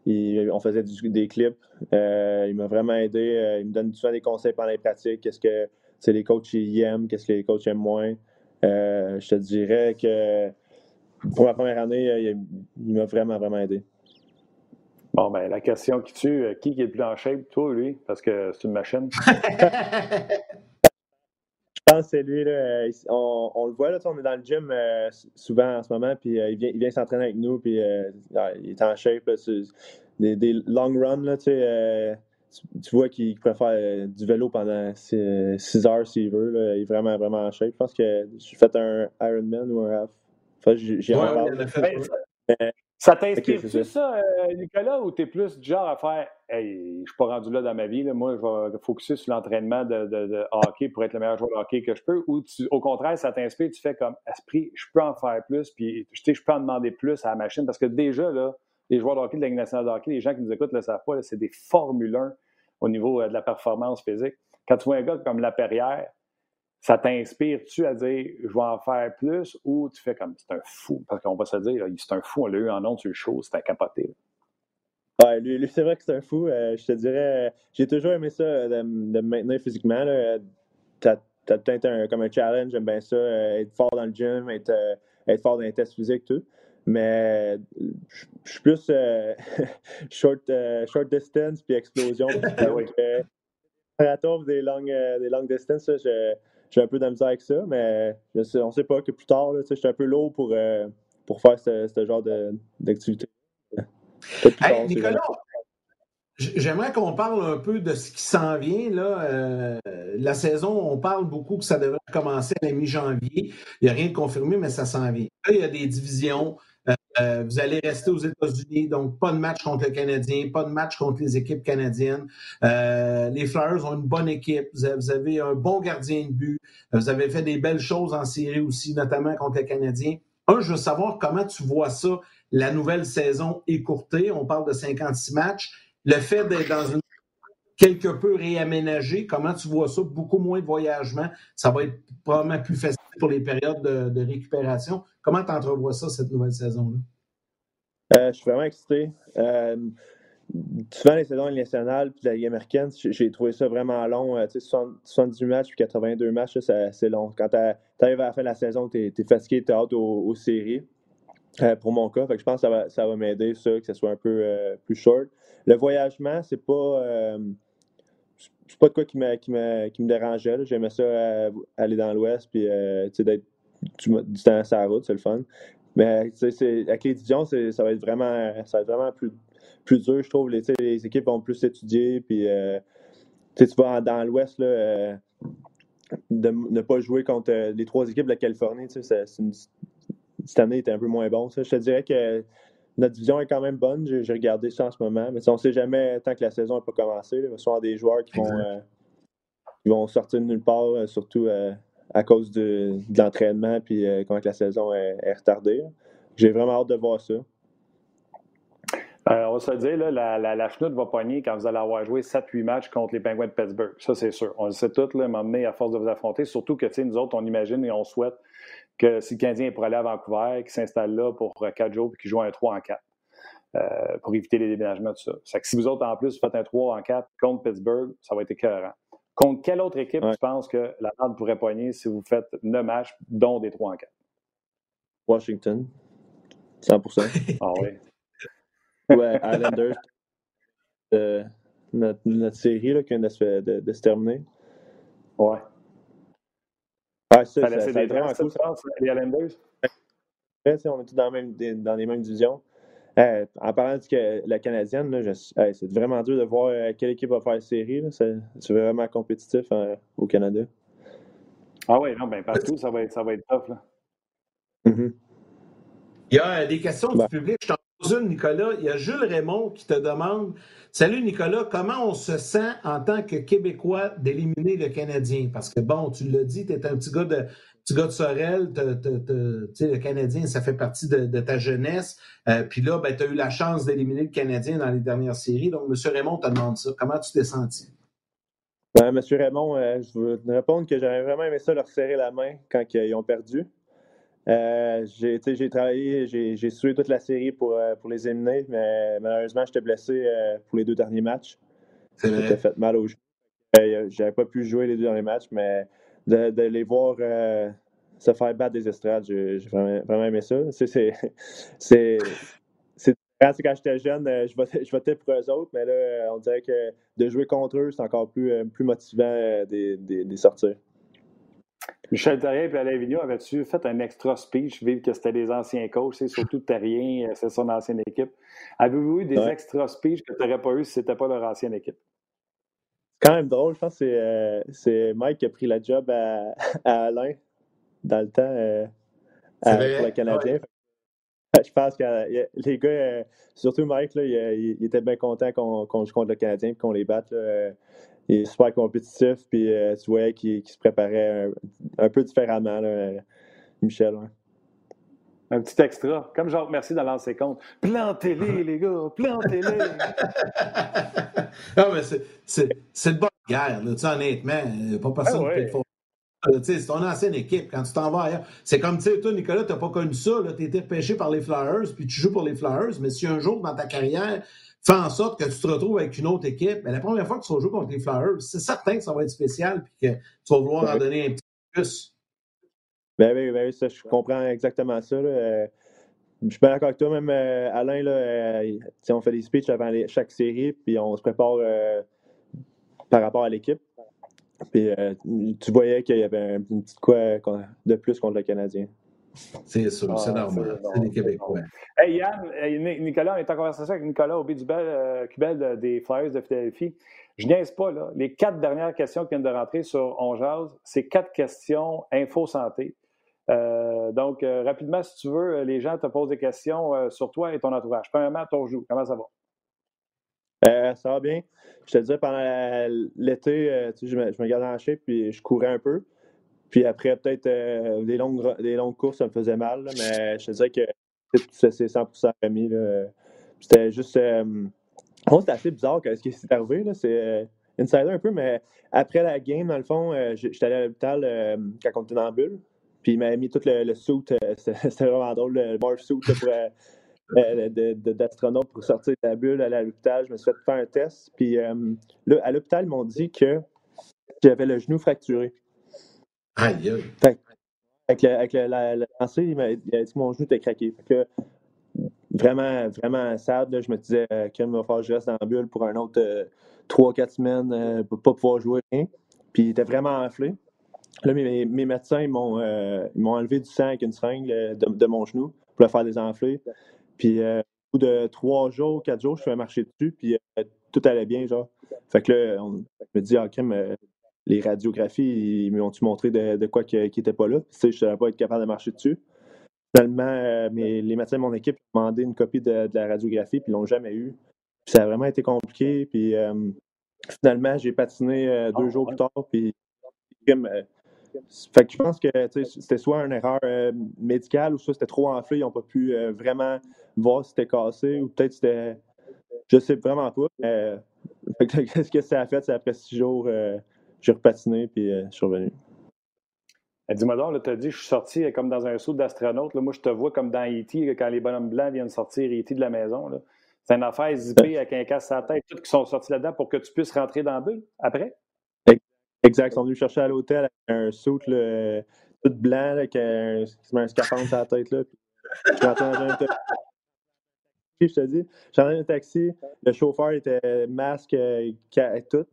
Il, on faisait du, des clips. Euh, il m'a vraiment aidé. Euh, il me donne souvent des conseils pendant les pratiques. Qu'est-ce que les coachs ils aiment, qu'est-ce que les coachs aiment moins. Euh, je te dirais que pour ma première année, il, il m'a vraiment, vraiment aidé. Bon, ben la question qui tue, euh, qui est le plus en shape, toi ou lui? Parce que c'est une machine. Je pense que c'est lui. Là, on, on le voit, là, on est dans le gym euh, souvent en ce moment, puis euh, il vient, il vient s'entraîner avec nous, puis euh, il est en shape. Là, des, des long runs, là, tu, sais, euh, tu, tu vois qu'il pourrait faire euh, du vélo pendant six heures s'il veut. Là, il est vraiment, vraiment en shape. Je pense que j'ai fait un Ironman ou un half. Enfin, j'ai, j'ai ouais, un ouais, ça t'inspire-tu, okay, ça, euh, Nicolas, ou t'es plus du genre à faire « Hey, je suis pas rendu là dans ma vie, là. Moi, je vais focusser sur l'entraînement de, de, de hockey pour être le meilleur joueur de hockey que je peux » ou tu, au contraire, ça t'inspire, tu fais comme « À ce prix, je peux en faire plus, puis je, je peux en demander plus à la machine. » Parce que déjà, là, les joueurs de hockey de la Ligue nationale de hockey, les gens qui nous écoutent ne le savent pas, là, c'est des Formule un au niveau euh, de la performance physique. Quand tu vois un gars comme Laperrière, ça t'inspire-tu à dire « je vais en faire plus » ou tu fais comme « c'est un fou » parce qu'on va se dire là, « c'est un fou, on l'a eu en ondes sur le show, c'était capoté ». Ouais, lui, lui, c'est vrai que c'est un fou. Euh, je te dirais, j'ai toujours aimé ça de, de me maintenir physiquement. Là. T'as, t'as peut-être un, comme un challenge, j'aime bien ça, euh, être fort dans le gym, être, euh, être fort dans les tests physiques, tout. Mais je suis plus euh, short, euh, short distance puis explosion. Donc, euh, marathon, des longues euh, des longues distances, là, je... J'ai un peu de misère avec ça, mais sais, on ne sait pas que plus tard, je suis un peu lourd pour, euh, pour faire ce, ce genre de, d'activité. Hey, tard, Nicolas, vraiment... j'aimerais qu'on parle un peu de ce qui s'en vient. Là. Euh, la saison, on parle beaucoup que ça devrait commencer à la mi-janvier. Il n'y a rien de confirmé, mais ça s'en vient. Là, il y a des divisions. Euh, vous allez rester aux États-Unis, donc pas de match contre le Canadien, pas de match contre les équipes canadiennes. Euh, les Flyers ont une bonne équipe, vous avez, vous avez un bon gardien de but, vous avez fait des belles choses en série aussi, notamment contre le Canadien. Un, je veux savoir comment tu vois ça, la nouvelle saison écourtée, on parle de cinquante-six matchs, le fait d'être dans une quelque peu réaménagée, comment tu vois ça, beaucoup moins de voyagement, ça va être probablement plus facile pour les périodes de, de récupération. Comment tu entrevois ça, cette nouvelle saison-là? Euh, je suis vraiment excité. Euh, souvent, les saisons nationales et la Ligue américaine, j'ai trouvé ça vraiment long. Euh, soixante-dix-huit matchs puis quatre-vingt-deux matchs, là, ça, c'est long. Quand tu arrives à la fin de la saison, tu es fatigué, tu as hâte aux, aux séries. Euh, pour mon cas, fait que je pense que ça va, ça va m'aider, ça, que ce soit un peu euh, plus short. Le voyagement, c'est pas... Euh, c'est pas de quoi qui me, qui me, qui me dérangeait. Là. J'aimais ça euh, aller dans l'Ouest puis euh, d'être du, du temps sur la route, c'est le fun. Mais c'est, avec les divisions, c'est, ça va être vraiment, ça va être vraiment plus, plus dur, je trouve. Les, les équipes vont plus étudier. Puis, euh, tu vas dans l'Ouest, là, euh, de ne pas jouer contre les trois équipes de la Californie. C'est, c'est une, cette année, était un peu moins bon. Ça. Je te dirais que notre division est quand même bonne. J'ai, j'ai regardé ça en ce moment. Mais on ne sait jamais tant que la saison n'a pas commencé. Là, il va y avoir des joueurs qui vont, euh, qui vont sortir de nulle part, euh, surtout euh, à cause de, de l'entraînement puis euh, quand la saison est, est retardée. J'ai vraiment hâte de voir ça. Euh, on va se dire, là, la, la, la chenoute va pogner quand vous allez avoir joué sept à huit matchs contre les Penguins de Pittsburgh. Ça, c'est sûr. On le sait tous, là, m'emmener à force de vous affronter. Surtout que, tu sais, nous autres, on imagine et on souhaite que si le Canadien est pour aller à Vancouver, qu'il s'installe là pour quatre jours et qu'il joue un trois en quatre euh, pour éviter les déménagements, tout ça. Ça fait que si vous autres, en plus, vous faites un trois en quatre contre Pittsburgh, ça va être écœurant. Contre quelle autre équipe, ouais, tu penses que la bande pourrait pogner si vous faites neuf matchs, dont des trois en quatre? Washington, cent pour cent. Ah oui. Ouais, Islanders, euh, notre, notre série là, qui vient de, de, de se terminer. Ouais. Ah, ça, ça, ça, ça, des ça, trans, cool, ça, ça les Islanders. Ouais, on est tous dans, même, des, dans les mêmes divisions. Euh, en parlant de la Canadienne, là, je, euh, c'est vraiment dur de voir euh, quelle équipe va faire la série. Là. C'est, c'est vraiment compétitif hein, au Canada. Ah oui, non, ben partout, ça va être, ça va être tough. Là. Mm-hmm. Il y a des questions du ben. public. Je t'en Nicolas, il y a Jules Raymond qui te demande « Salut Nicolas, comment on se sent en tant que Québécois d'éliminer le Canadien? » Parce que bon, tu l'as dit, tu es un petit gars de, petit gars de Sorel, te, te, te, tu sais, le Canadien, ça fait partie de, de ta jeunesse. Euh, puis là, ben, tu as eu la chance d'éliminer le Canadien dans les dernières séries. Donc, M. Raymond te demande ça. Comment tu t'es senti? Ben, M. Raymond, euh, je veux te répondre que j'aurais vraiment aimé ça leur serrer la main quand ils ont perdu. Euh, j'ai, j'ai travaillé, j'ai, j'ai suivi toute la série pour, euh, pour les éliminer, mais malheureusement, j'étais blessé euh, pour les deux derniers matchs. J'étais fait mal au jeu. Euh, j'avais pas pu jouer les deux derniers matchs, mais de, de les voir euh, se faire battre des estrades, j'ai, j'ai vraiment, vraiment aimé ça. C'est, c'est, c'est, c'est différent. Quand j'étais jeune, je votais, je votais pour eux autres, mais là, on dirait que de jouer contre eux, c'est encore plus, plus motivant de les sortir. Michel Therrien et Alain Vigneault, avais-tu fait un extra speech, vu que c'était des anciens coachs, c'est surtout Therrien, c'est son ancienne équipe. Avez-vous eu des ouais. extra speech que tu n'aurais pas eu si ce n'était pas leur ancienne équipe? C'est quand même drôle, je pense que c'est, euh, c'est Mike qui a pris la job à, à Alain dans le temps euh, à, pour le Canadien. Ouais. Je pense que euh, les gars, euh, surtout Mike, là, il, il était bien content qu'on, qu'on joue contre le Canadien et qu'on les batte. Là, euh, il est super compétitif, puis euh, tu voyais qu'il, qu'il se préparait un, un peu différemment, là, Michel. Hein. Un petit extra, comme Jacques Mercier dans l'ancien compte. Plantez-les, les gars, plantez-les! Non, mais c'est, c'est, c'est de bonne guerre, là, tu sais, honnêtement. Pas personne ah ouais. qui peut te faire. C'est ton ancienne équipe, quand tu t'en vas ailleurs. C'est comme, tu sais, toi, Nicolas, tu n'as pas connu ça, tu étais repêché par les Flyers, puis tu joues pour les Flyers, mais si un jour, dans ta carrière, fais en sorte que tu te retrouves avec une autre équipe. Mais la première fois que tu vas jouer contre les Flyers, c'est certain que ça va être spécial et que tu vas vouloir en donner un petit peu plus. Ben oui, ben oui, ça, je comprends exactement ça. Là. Je suis bien d'accord avec toi, même Alain, là, on fait des speeches avant les, chaque série, puis on se prépare euh, par rapport à l'équipe. Puis euh, tu voyais qu'il y avait une petite quoi de plus contre le Canadien. C'est sûr, ah, c'est normal. C'est, c'est des Québécois. Hey, Yann, Nicolas, on est en conversation avec Nicolas Aubé-Kubel des Flyers de Philadelphie. Je niaise pas, là. Les quatre dernières questions qui viennent de rentrer sur Ongeard, c'est quatre questions info-santé. Euh, donc, euh, rapidement, si tu veux, les gens te posent des questions euh, sur toi et ton entourage. Premièrement, ton joue, comment ça va? Euh, ça va bien. Je te disais, pendant la, l'été, euh, tu sais, je, me, je me gardais en shape puis je courais un peu. Puis après, peut-être euh, des, longues, des longues courses, ça me faisait mal, là, mais je te disais que c'est, c'est cent pour cent remis. Là. C'était juste. Euh, bon, c'était assez bizarre que, ce qui s'est arrivé. Là, c'est euh, insider un peu, mais après la game, dans le fond, euh, j'étais allé à l'hôpital euh, quand on était dans la bulle. Puis il m'avait mis tout le, le suit. Euh, c'était, c'était vraiment drôle, le morph suit là, pour, euh, de, de, d'astronaute pour sortir de la bulle, aller à l'hôpital. Je me suis fait faire un test. Puis euh, là, à l'hôpital, ils m'ont dit que j'avais le genou fracturé. Aïe! Fait, avec le, avec le, la, le lancer, il m'a, il a dit que mon genou était craqué. Fait que là, vraiment, vraiment sad. Là, je me disais euh, qu'il va falloir que je reste dans la bulle pour un autre euh, trois quatre semaines, euh, pour ne pas pouvoir jouer rien. Puis il était vraiment enflé. Là, mes, mes médecins ils m'ont, euh, ils m'ont enlevé du sang avec une seringue de, de mon genou pour le faire désenfler. Puis euh, au bout de trois jours, quatre jours, je suis marché dessus, puis euh, tout allait bien, genre. Fait que là, on me dit ah, crème, euh, les radiographies, ils m'ont-tu montré de, de quoi qui n'était pas là? Tu sais, je ne savais pas être capable de marcher dessus. Finalement, euh, mes, les médecins de mon équipe ont demandé une copie de, de la radiographie, puis ils ne l'ont jamais eue. Puis ça a vraiment été compliqué. Puis euh, finalement, j'ai patiné euh, deux ah, jours ouais. plus tard. Puis, euh, fait que je pense que c'était soit une erreur euh, médicale ou soit c'était trop enflé. Ils n'ont pas pu euh, vraiment voir si c'était cassé ou peut-être c'était. Je ne sais vraiment pas. Mais, fait que, ce que ça a fait, c'est après six jours. Euh, J'ai repatiné, puis euh, je suis revenu. Dis-moi donc, tu as dit, je suis sorti comme dans un saut d'astronaute. Là, moi, je te vois comme dans E T, quand les bonhommes blancs viennent sortir E T de la maison. Là. C'est une affaire zippée avec un casse à la tête, toutes qui sont sortis là-dedans pour que tu puisses rentrer dans la bulle après? Exact. Ils sont venus chercher à l'hôtel avec un saut là, tout blanc, là, qui met un scaphandre sur la tête. Là, puis je rentrais dans un taxi, je te dis. Je rentrais dans un taxi, le chauffeur était masque et tout.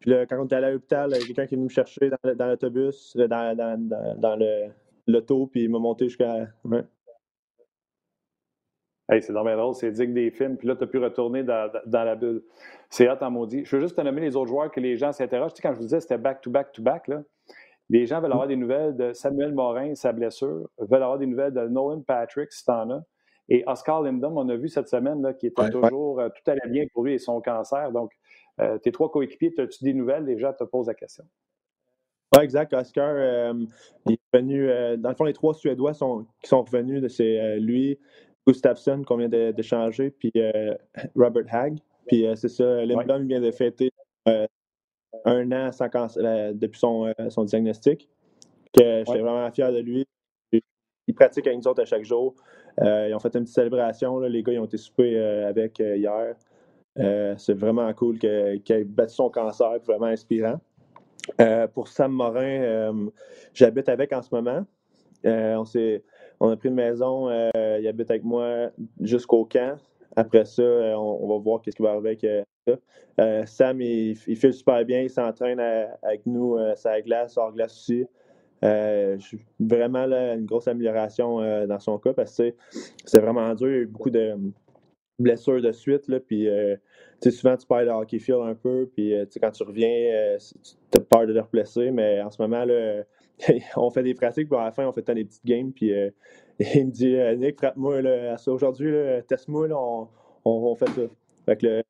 Puis là, quand on était allé à l'hôpital, il y a quelqu'un qui est venu me chercher dans, dans l'autobus, dans, dans, dans, dans le, l'auto, puis il m'a monté jusqu'à. Ouais. Hey, c'est normal, drôle, c'est digne des films, puis là, tu as pu retourner dans, dans la bulle. C'est hâte en maudit. Je veux juste te nommer les autres joueurs que les gens s'interrogent. Tu sais, quand je vous disais c'était back to back to back, là, les gens veulent avoir des nouvelles de Samuel Morin, sa blessure, veulent avoir des nouvelles de Nolan Patrick, si t'en as. Et Oscar Lindholm, on a vu cette semaine, là, qui était ouais, toujours, ouais. Euh, tout allait bien pour lui et son cancer. Donc, Euh, tes trois coéquipiers, as-tu des nouvelles? Les gens te posent la question. Oui, exact. Oscar, euh, il est revenu. Euh, dans le fond, les trois Suédois sont, qui sont revenus, c'est euh, lui, Gustafsson, qu'on vient de, de changer, puis euh, Robert Hagg. Puis euh, c'est ça, Lindblom ouais. vient de fêter euh, un an sans cancer, euh, depuis son, euh, son diagnostic. Que, ouais. J'étais vraiment fier de lui. ils pratiquent avec nous autres à chaque jour. Euh, ils ont fait une petite célébration. Là. Les gars, ils ont été souper euh, avec euh, hier. Euh, c'est vraiment cool que, qu'il ait battu son cancer. C'est vraiment inspirant. Euh, pour Sam Morin, euh, j'habite avec en ce moment. Euh, on, s'est, on a pris une maison. Euh, il habite avec moi jusqu'au camp. Après ça, euh, on, on va voir ce qui va arriver avec euh, ça. Euh, Sam, il, il fait super bien. Il s'entraîne à, avec nous euh, sur la glace, hors glace aussi. Euh, vraiment là, une grosse amélioration euh, dans son cas parce que c'est vraiment dur. Il y a eu beaucoup de blessures de suite. Là, puis, euh, souvent, tu perds le hockey field un peu. Puis, quand tu reviens, euh, tu as peur de te replacer. Mais en ce moment, là, on fait des pratiques. Puis à la fin, on fait tant des petites games. Puis, euh, il me dit « Nick, frappe-moi là, aujourd'hui. Là, teste-moi. Là, on, on, on fait ça. » Fait que, là,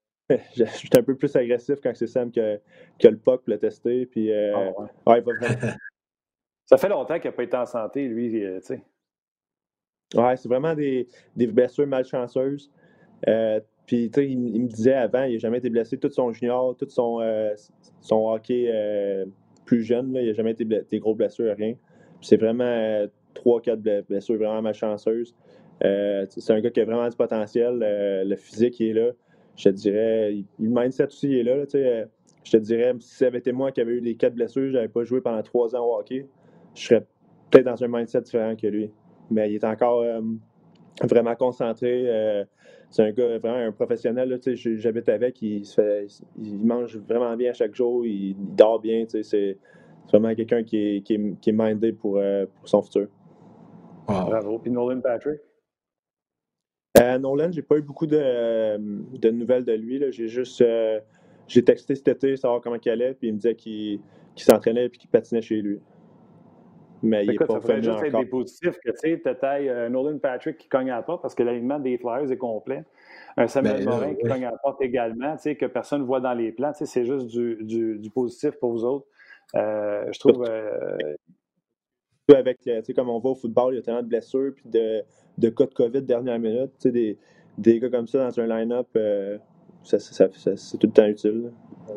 je suis un peu plus agressif quand c'est Sam que, que le puck pour le tester. Puis, euh, oh, ouais. Ouais, il va vraiment... Ça fait longtemps qu'il n'a pas été en santé, lui, tu sais. Ouais, c'est vraiment des, des blessures malchanceuses. Euh, Puis, tu sais, il, il me disait avant, il n'a jamais été blessé. Tout son junior, tout son, euh, son hockey euh, plus jeune, là, il n'a jamais été blessé, des grosses blessures, rien. Pis c'est vraiment trois, euh, quatre blessures vraiment malchanceuses. Euh, c'est un gars qui a vraiment du potentiel. Euh, le physique, il est là. Je te dirais, il, le mindset aussi, il est là. là tu sais, je te dirais, si ça avait été moi qui avais eu les quatre blessures, je n'avais pas joué pendant trois ans au hockey. Je serais peut-être dans un mindset différent que lui. Mais il est encore euh, vraiment concentré. Euh, c'est un gars, vraiment un professionnel. Là, j'habite avec, il, se fait, il mange vraiment bien à chaque jour, il dort bien. C'est, c'est vraiment quelqu'un qui est, qui est, qui est mindé pour, euh, pour son futur. Wow. Bravo. Puis Nolan Patrick? Euh, Nolan, j'ai pas eu beaucoup de, de nouvelles de lui. Là. J'ai juste... Euh, j'ai texté cet été, savoir comment il allait, puis il me disait qu'il, qu'il s'entraînait et qu'il patinait chez lui. Mais il écoute, ça ferait juste encore. Être des positifs que tu sais, tu tailles euh, Nolan Patrick qui cogne à la porte parce que l'alignement des Flyers est complet. Un Samuel ben là, Morin oui. qui cogne à la porte également, tu sais, que personne ne voit dans les plans. Tu sais, c'est juste du, du, du positif pour vous autres. Euh, je trouve. Euh... Avec, tu sais, comme on va au football, il y a tellement de blessures puis de, de cas de COVID dernière minute. Tu sais, des, des gars comme ça dans un line-up, euh, ça, ça, ça, ça, c'est tout le temps utile. Là.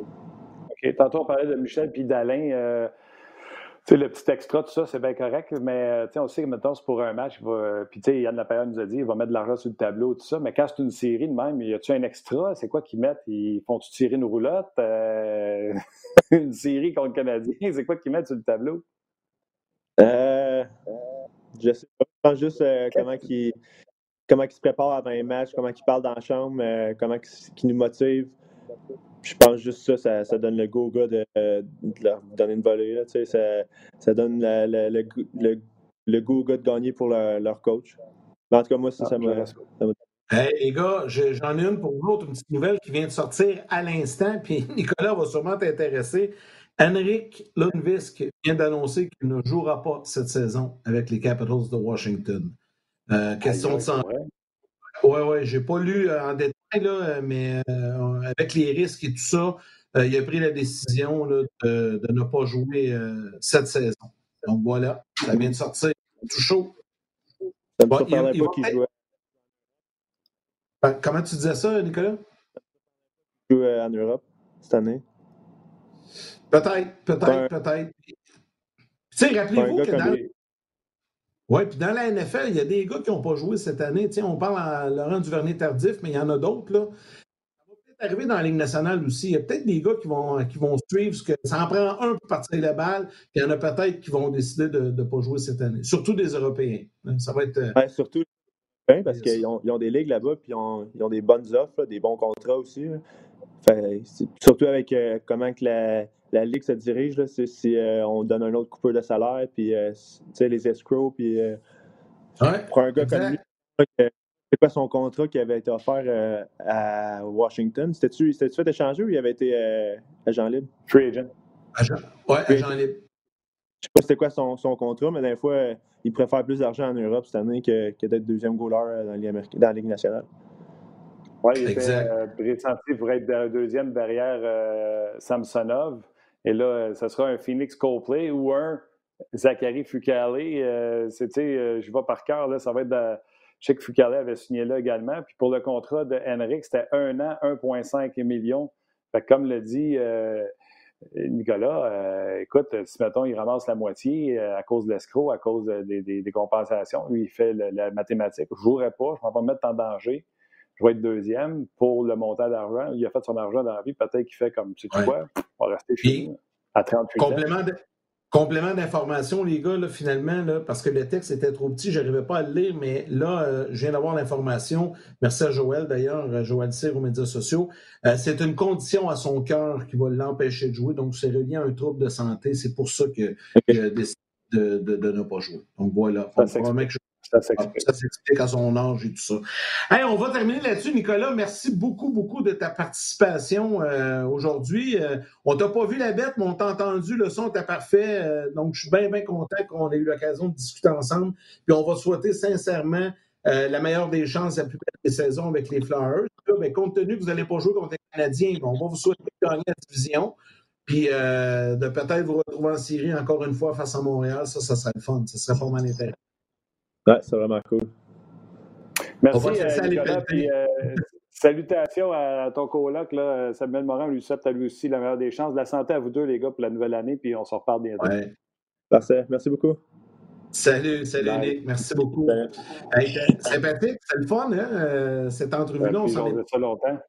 OK. Tantôt, on parlait de Michel puis d'Alain. Euh... T'sais, le petit extra, tout ça, c'est bien correct, mais on sait que maintenant, c'est pour un match. Puis, tu sais, Yann Lapierre nous a dit il va mettre de l'argent sur le tableau, tout ça. Mais quand c'est une série de même, y a-tu un extra? C'est quoi qu'ils mettent? Ils font-tu tirer nos roulottes? Euh... une série contre le Canadien, c'est quoi qu'ils mettent sur le tableau? Euh, je sais pas. Je pense juste euh, comment ils comment qu'ils se préparent avant les matchs, comment ils parlent dans la chambre, euh, comment ils nous motivent. Je pense juste ça, ça, ça donne le goût aux gars de, de leur donner une volée. Là, ça, ça donne la, la, le, le, le goût aux gars de gagner pour leur, leur coach. Mais en tout cas, moi, ça, ah, ça me... Hey, les gars, j'en ai une pour vous autres, une petite nouvelle qui vient de sortir à l'instant, puis Nicolas va sûrement t'intéresser. Henrik Lundqvist vient d'annoncer qu'il ne jouera pas cette saison avec les Capitals de Washington. Euh, question ah, de santé. Oui, oui, je n'ai pas lu en détail, là, mais euh, avec les risques et tout ça, euh, il a pris la décision là, de, de ne pas jouer euh, cette saison. Donc voilà, ça vient de sortir. Tout chaud. Ça me bon, il, pas il qu'il être... jouait. Ben, comment tu disais ça, Nicolas? Il joue en Europe cette année. Peut-être, peut-être, ben, peut-être. Tu sais, rappelez-vous ben, que dans... Les... Oui, puis dans la N F L, il y a des gars qui n'ont pas joué cette année. T'sais, on parle à Laurent Duvernay-Tardif, mais il y en a d'autres. Là. Ça va peut-être arriver dans la Ligue nationale aussi. Il y a peut-être des gars qui vont, qui vont suivre. Parce que ça en prend un pour partir la balle, puis il y en a peut-être qui vont décider de ne pas jouer cette année. Surtout des Européens. Ça va être... Ouais, surtout les Européens, parce qu'ils ont, ils ont des ligues là-bas, puis ils ont, ils ont des bonnes offres, là, des bons contrats aussi. Fait, surtout avec euh, comment que la... La Ligue se dirige, là, c'est si euh, on donne un autre coupeur de salaire, puis euh, les escrocs, puis euh, ouais, pour un gars exact. Comme lui, euh, c'est quoi son contrat qui avait été offert euh, à Washington? C'était-tu, c'était-tu fait échanger ou il avait été euh, agent libre? Free agent. Agent. Oui, agent libre. Je sais pas c'était quoi son, son contrat, mais des fois, euh, il préfère plus d'argent en Europe cette année que, que d'être deuxième goaler euh, dans, dans la Ligue nationale. Oui, il était euh, pressenti pour être deuxième derrière euh, Samsonov. Et là, ça sera un Phoenix Copley ou un Zachary Fucale. Euh, c'est, tu sais, euh, je vais par cœur, là, ça va être de... Je sais que Fucale avait signé là également. Puis pour le contrat de Henrik, c'était un an, un virgule cinq million. Fait que comme le dit euh, Nicolas, euh, écoute, si, mettons, il ramasse la moitié euh, à cause de l'escroc, à cause des, des, des compensations, lui, il fait le, la mathématique. Je ne jouerai pas, je ne vais pas me mettre en danger. Je vais être deuxième pour le montant d'argent. Il a fait son argent dans la vie. Peut-être qu'il fait comme, tu sais quoi, on va rester chez nous à trente-huit complément ans. De, complément d'information, les gars, là, finalement, là, parce que le texte était trop petit, je n'arrivais pas à le lire, mais là, euh, je viens d'avoir l'information. Merci à Joël, d'ailleurs, Joël Cyr aux médias sociaux. Euh, c'est une condition à son cœur qui va l'empêcher de jouer, donc c'est relié à un trouble de santé. C'est pour ça que j'ai décidé de, de, de ne pas jouer. Donc voilà, ça s'explique. Que je... Ça s'explique. Ça s'explique à son âge et tout ça. Hey, on va terminer là-dessus, Nicolas. Merci beaucoup, beaucoup de ta participation euh, aujourd'hui. Euh, on t'a pas vu la bête, mais on t'a entendu. Le son était parfait. Euh, donc, je suis bien, bien content qu'on ait eu l'occasion de discuter ensemble. Puis, on va souhaiter sincèrement euh, la meilleure des chances, la plus belle des saisons avec les Flyers. Là, ben, compte tenu que vous n'allez pas jouer contre les Canadiens, ben, on va vous souhaiter de gagner la division. Puis euh, de peut-être vous retrouver en série encore une fois face à Montréal. Ça, ça serait le fun. Ça serait pas mal intéressant. Ouais, c'est vraiment cool. Merci, euh, Nicolas. Puis, euh, salutations à ton coloc, là, Samuel Morin. On lui souhaite à lui aussi la meilleure des chances. De la santé à vous deux, les gars, pour la nouvelle année. Puis on se reparle bientôt. Ouais. Parfait. Merci beaucoup. Salut, salut Bye. Nick. Merci beaucoup. Hey, sympathique, c'est le fun, hein, euh, cette entrevue-là. On s'en est fait longtemps.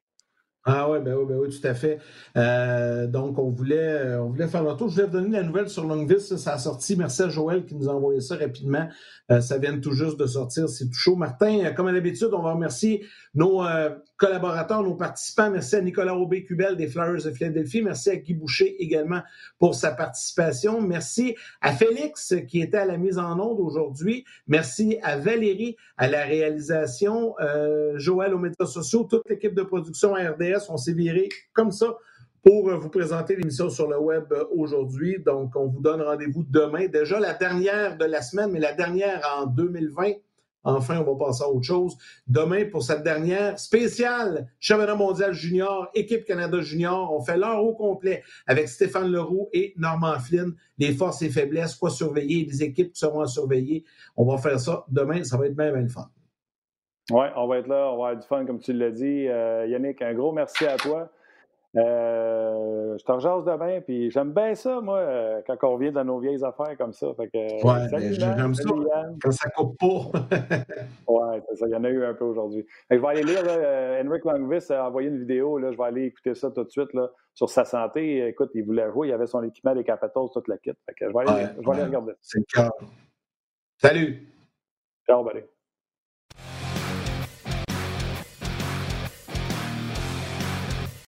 Ah oui, ben oui, ben oui, tout à fait. Euh, donc, on voulait, on voulait faire le tour. Je voulais vous donner la nouvelle sur Longvis, ça a sorti. Merci à Joël qui nous a envoyé ça rapidement. Euh, ça vient tout juste de sortir, c'est tout chaud. Martin, comme à l'habitude, on va remercier nos euh, collaborateurs, nos participants. Merci à Nicolas Aubé-Kubel des Flyers de Philadelphie. Merci à Guy Boucher également pour sa participation. Merci à Félix qui était à la mise en onde aujourd'hui. Merci à Valérie à la réalisation. Euh, Joël aux médias sociaux, toute l'équipe de production à R D S. On s'est viré comme ça pour vous présenter l'émission sur le web aujourd'hui. Donc, on vous donne rendez-vous demain. Déjà, la dernière de la semaine, mais la dernière en deux mille vingt. Enfin, on va passer à autre chose. Demain, pour cette dernière spéciale, championnat mondial junior, équipe Canada junior, on fait l'heure au complet avec Stéphane Leroux et Normand Flynn. Les forces et faiblesses, quoi surveiller, les équipes qui seront à surveiller. On va faire ça demain. Ça va être bien, bien le fun. Oui, on va être là, on va avoir du fun, comme tu l'as dit. Euh, Yannick, un gros merci à toi. Euh, je te rejase demain, puis j'aime bien ça, moi, euh, quand on revient dans nos vieilles affaires comme ça. Fait que, ouais, salut, j'aime Yann, ça, salut, Yann. Quand ça coupe pas. Ouais, c'est ça, il y en a eu un peu aujourd'hui. Fait que je vais aller lire, là, euh, Henrik Lundqvist a envoyé une vidéo, là, je vais aller écouter ça tout de suite, là, sur sa santé. Écoute, il voulait jouer, il avait son équipement des Capitals, toute la kit. Fait que je vais aller, ouais, je vais aller ouais, regarder. C'est le cœur. Salut! Ciao, ben allez.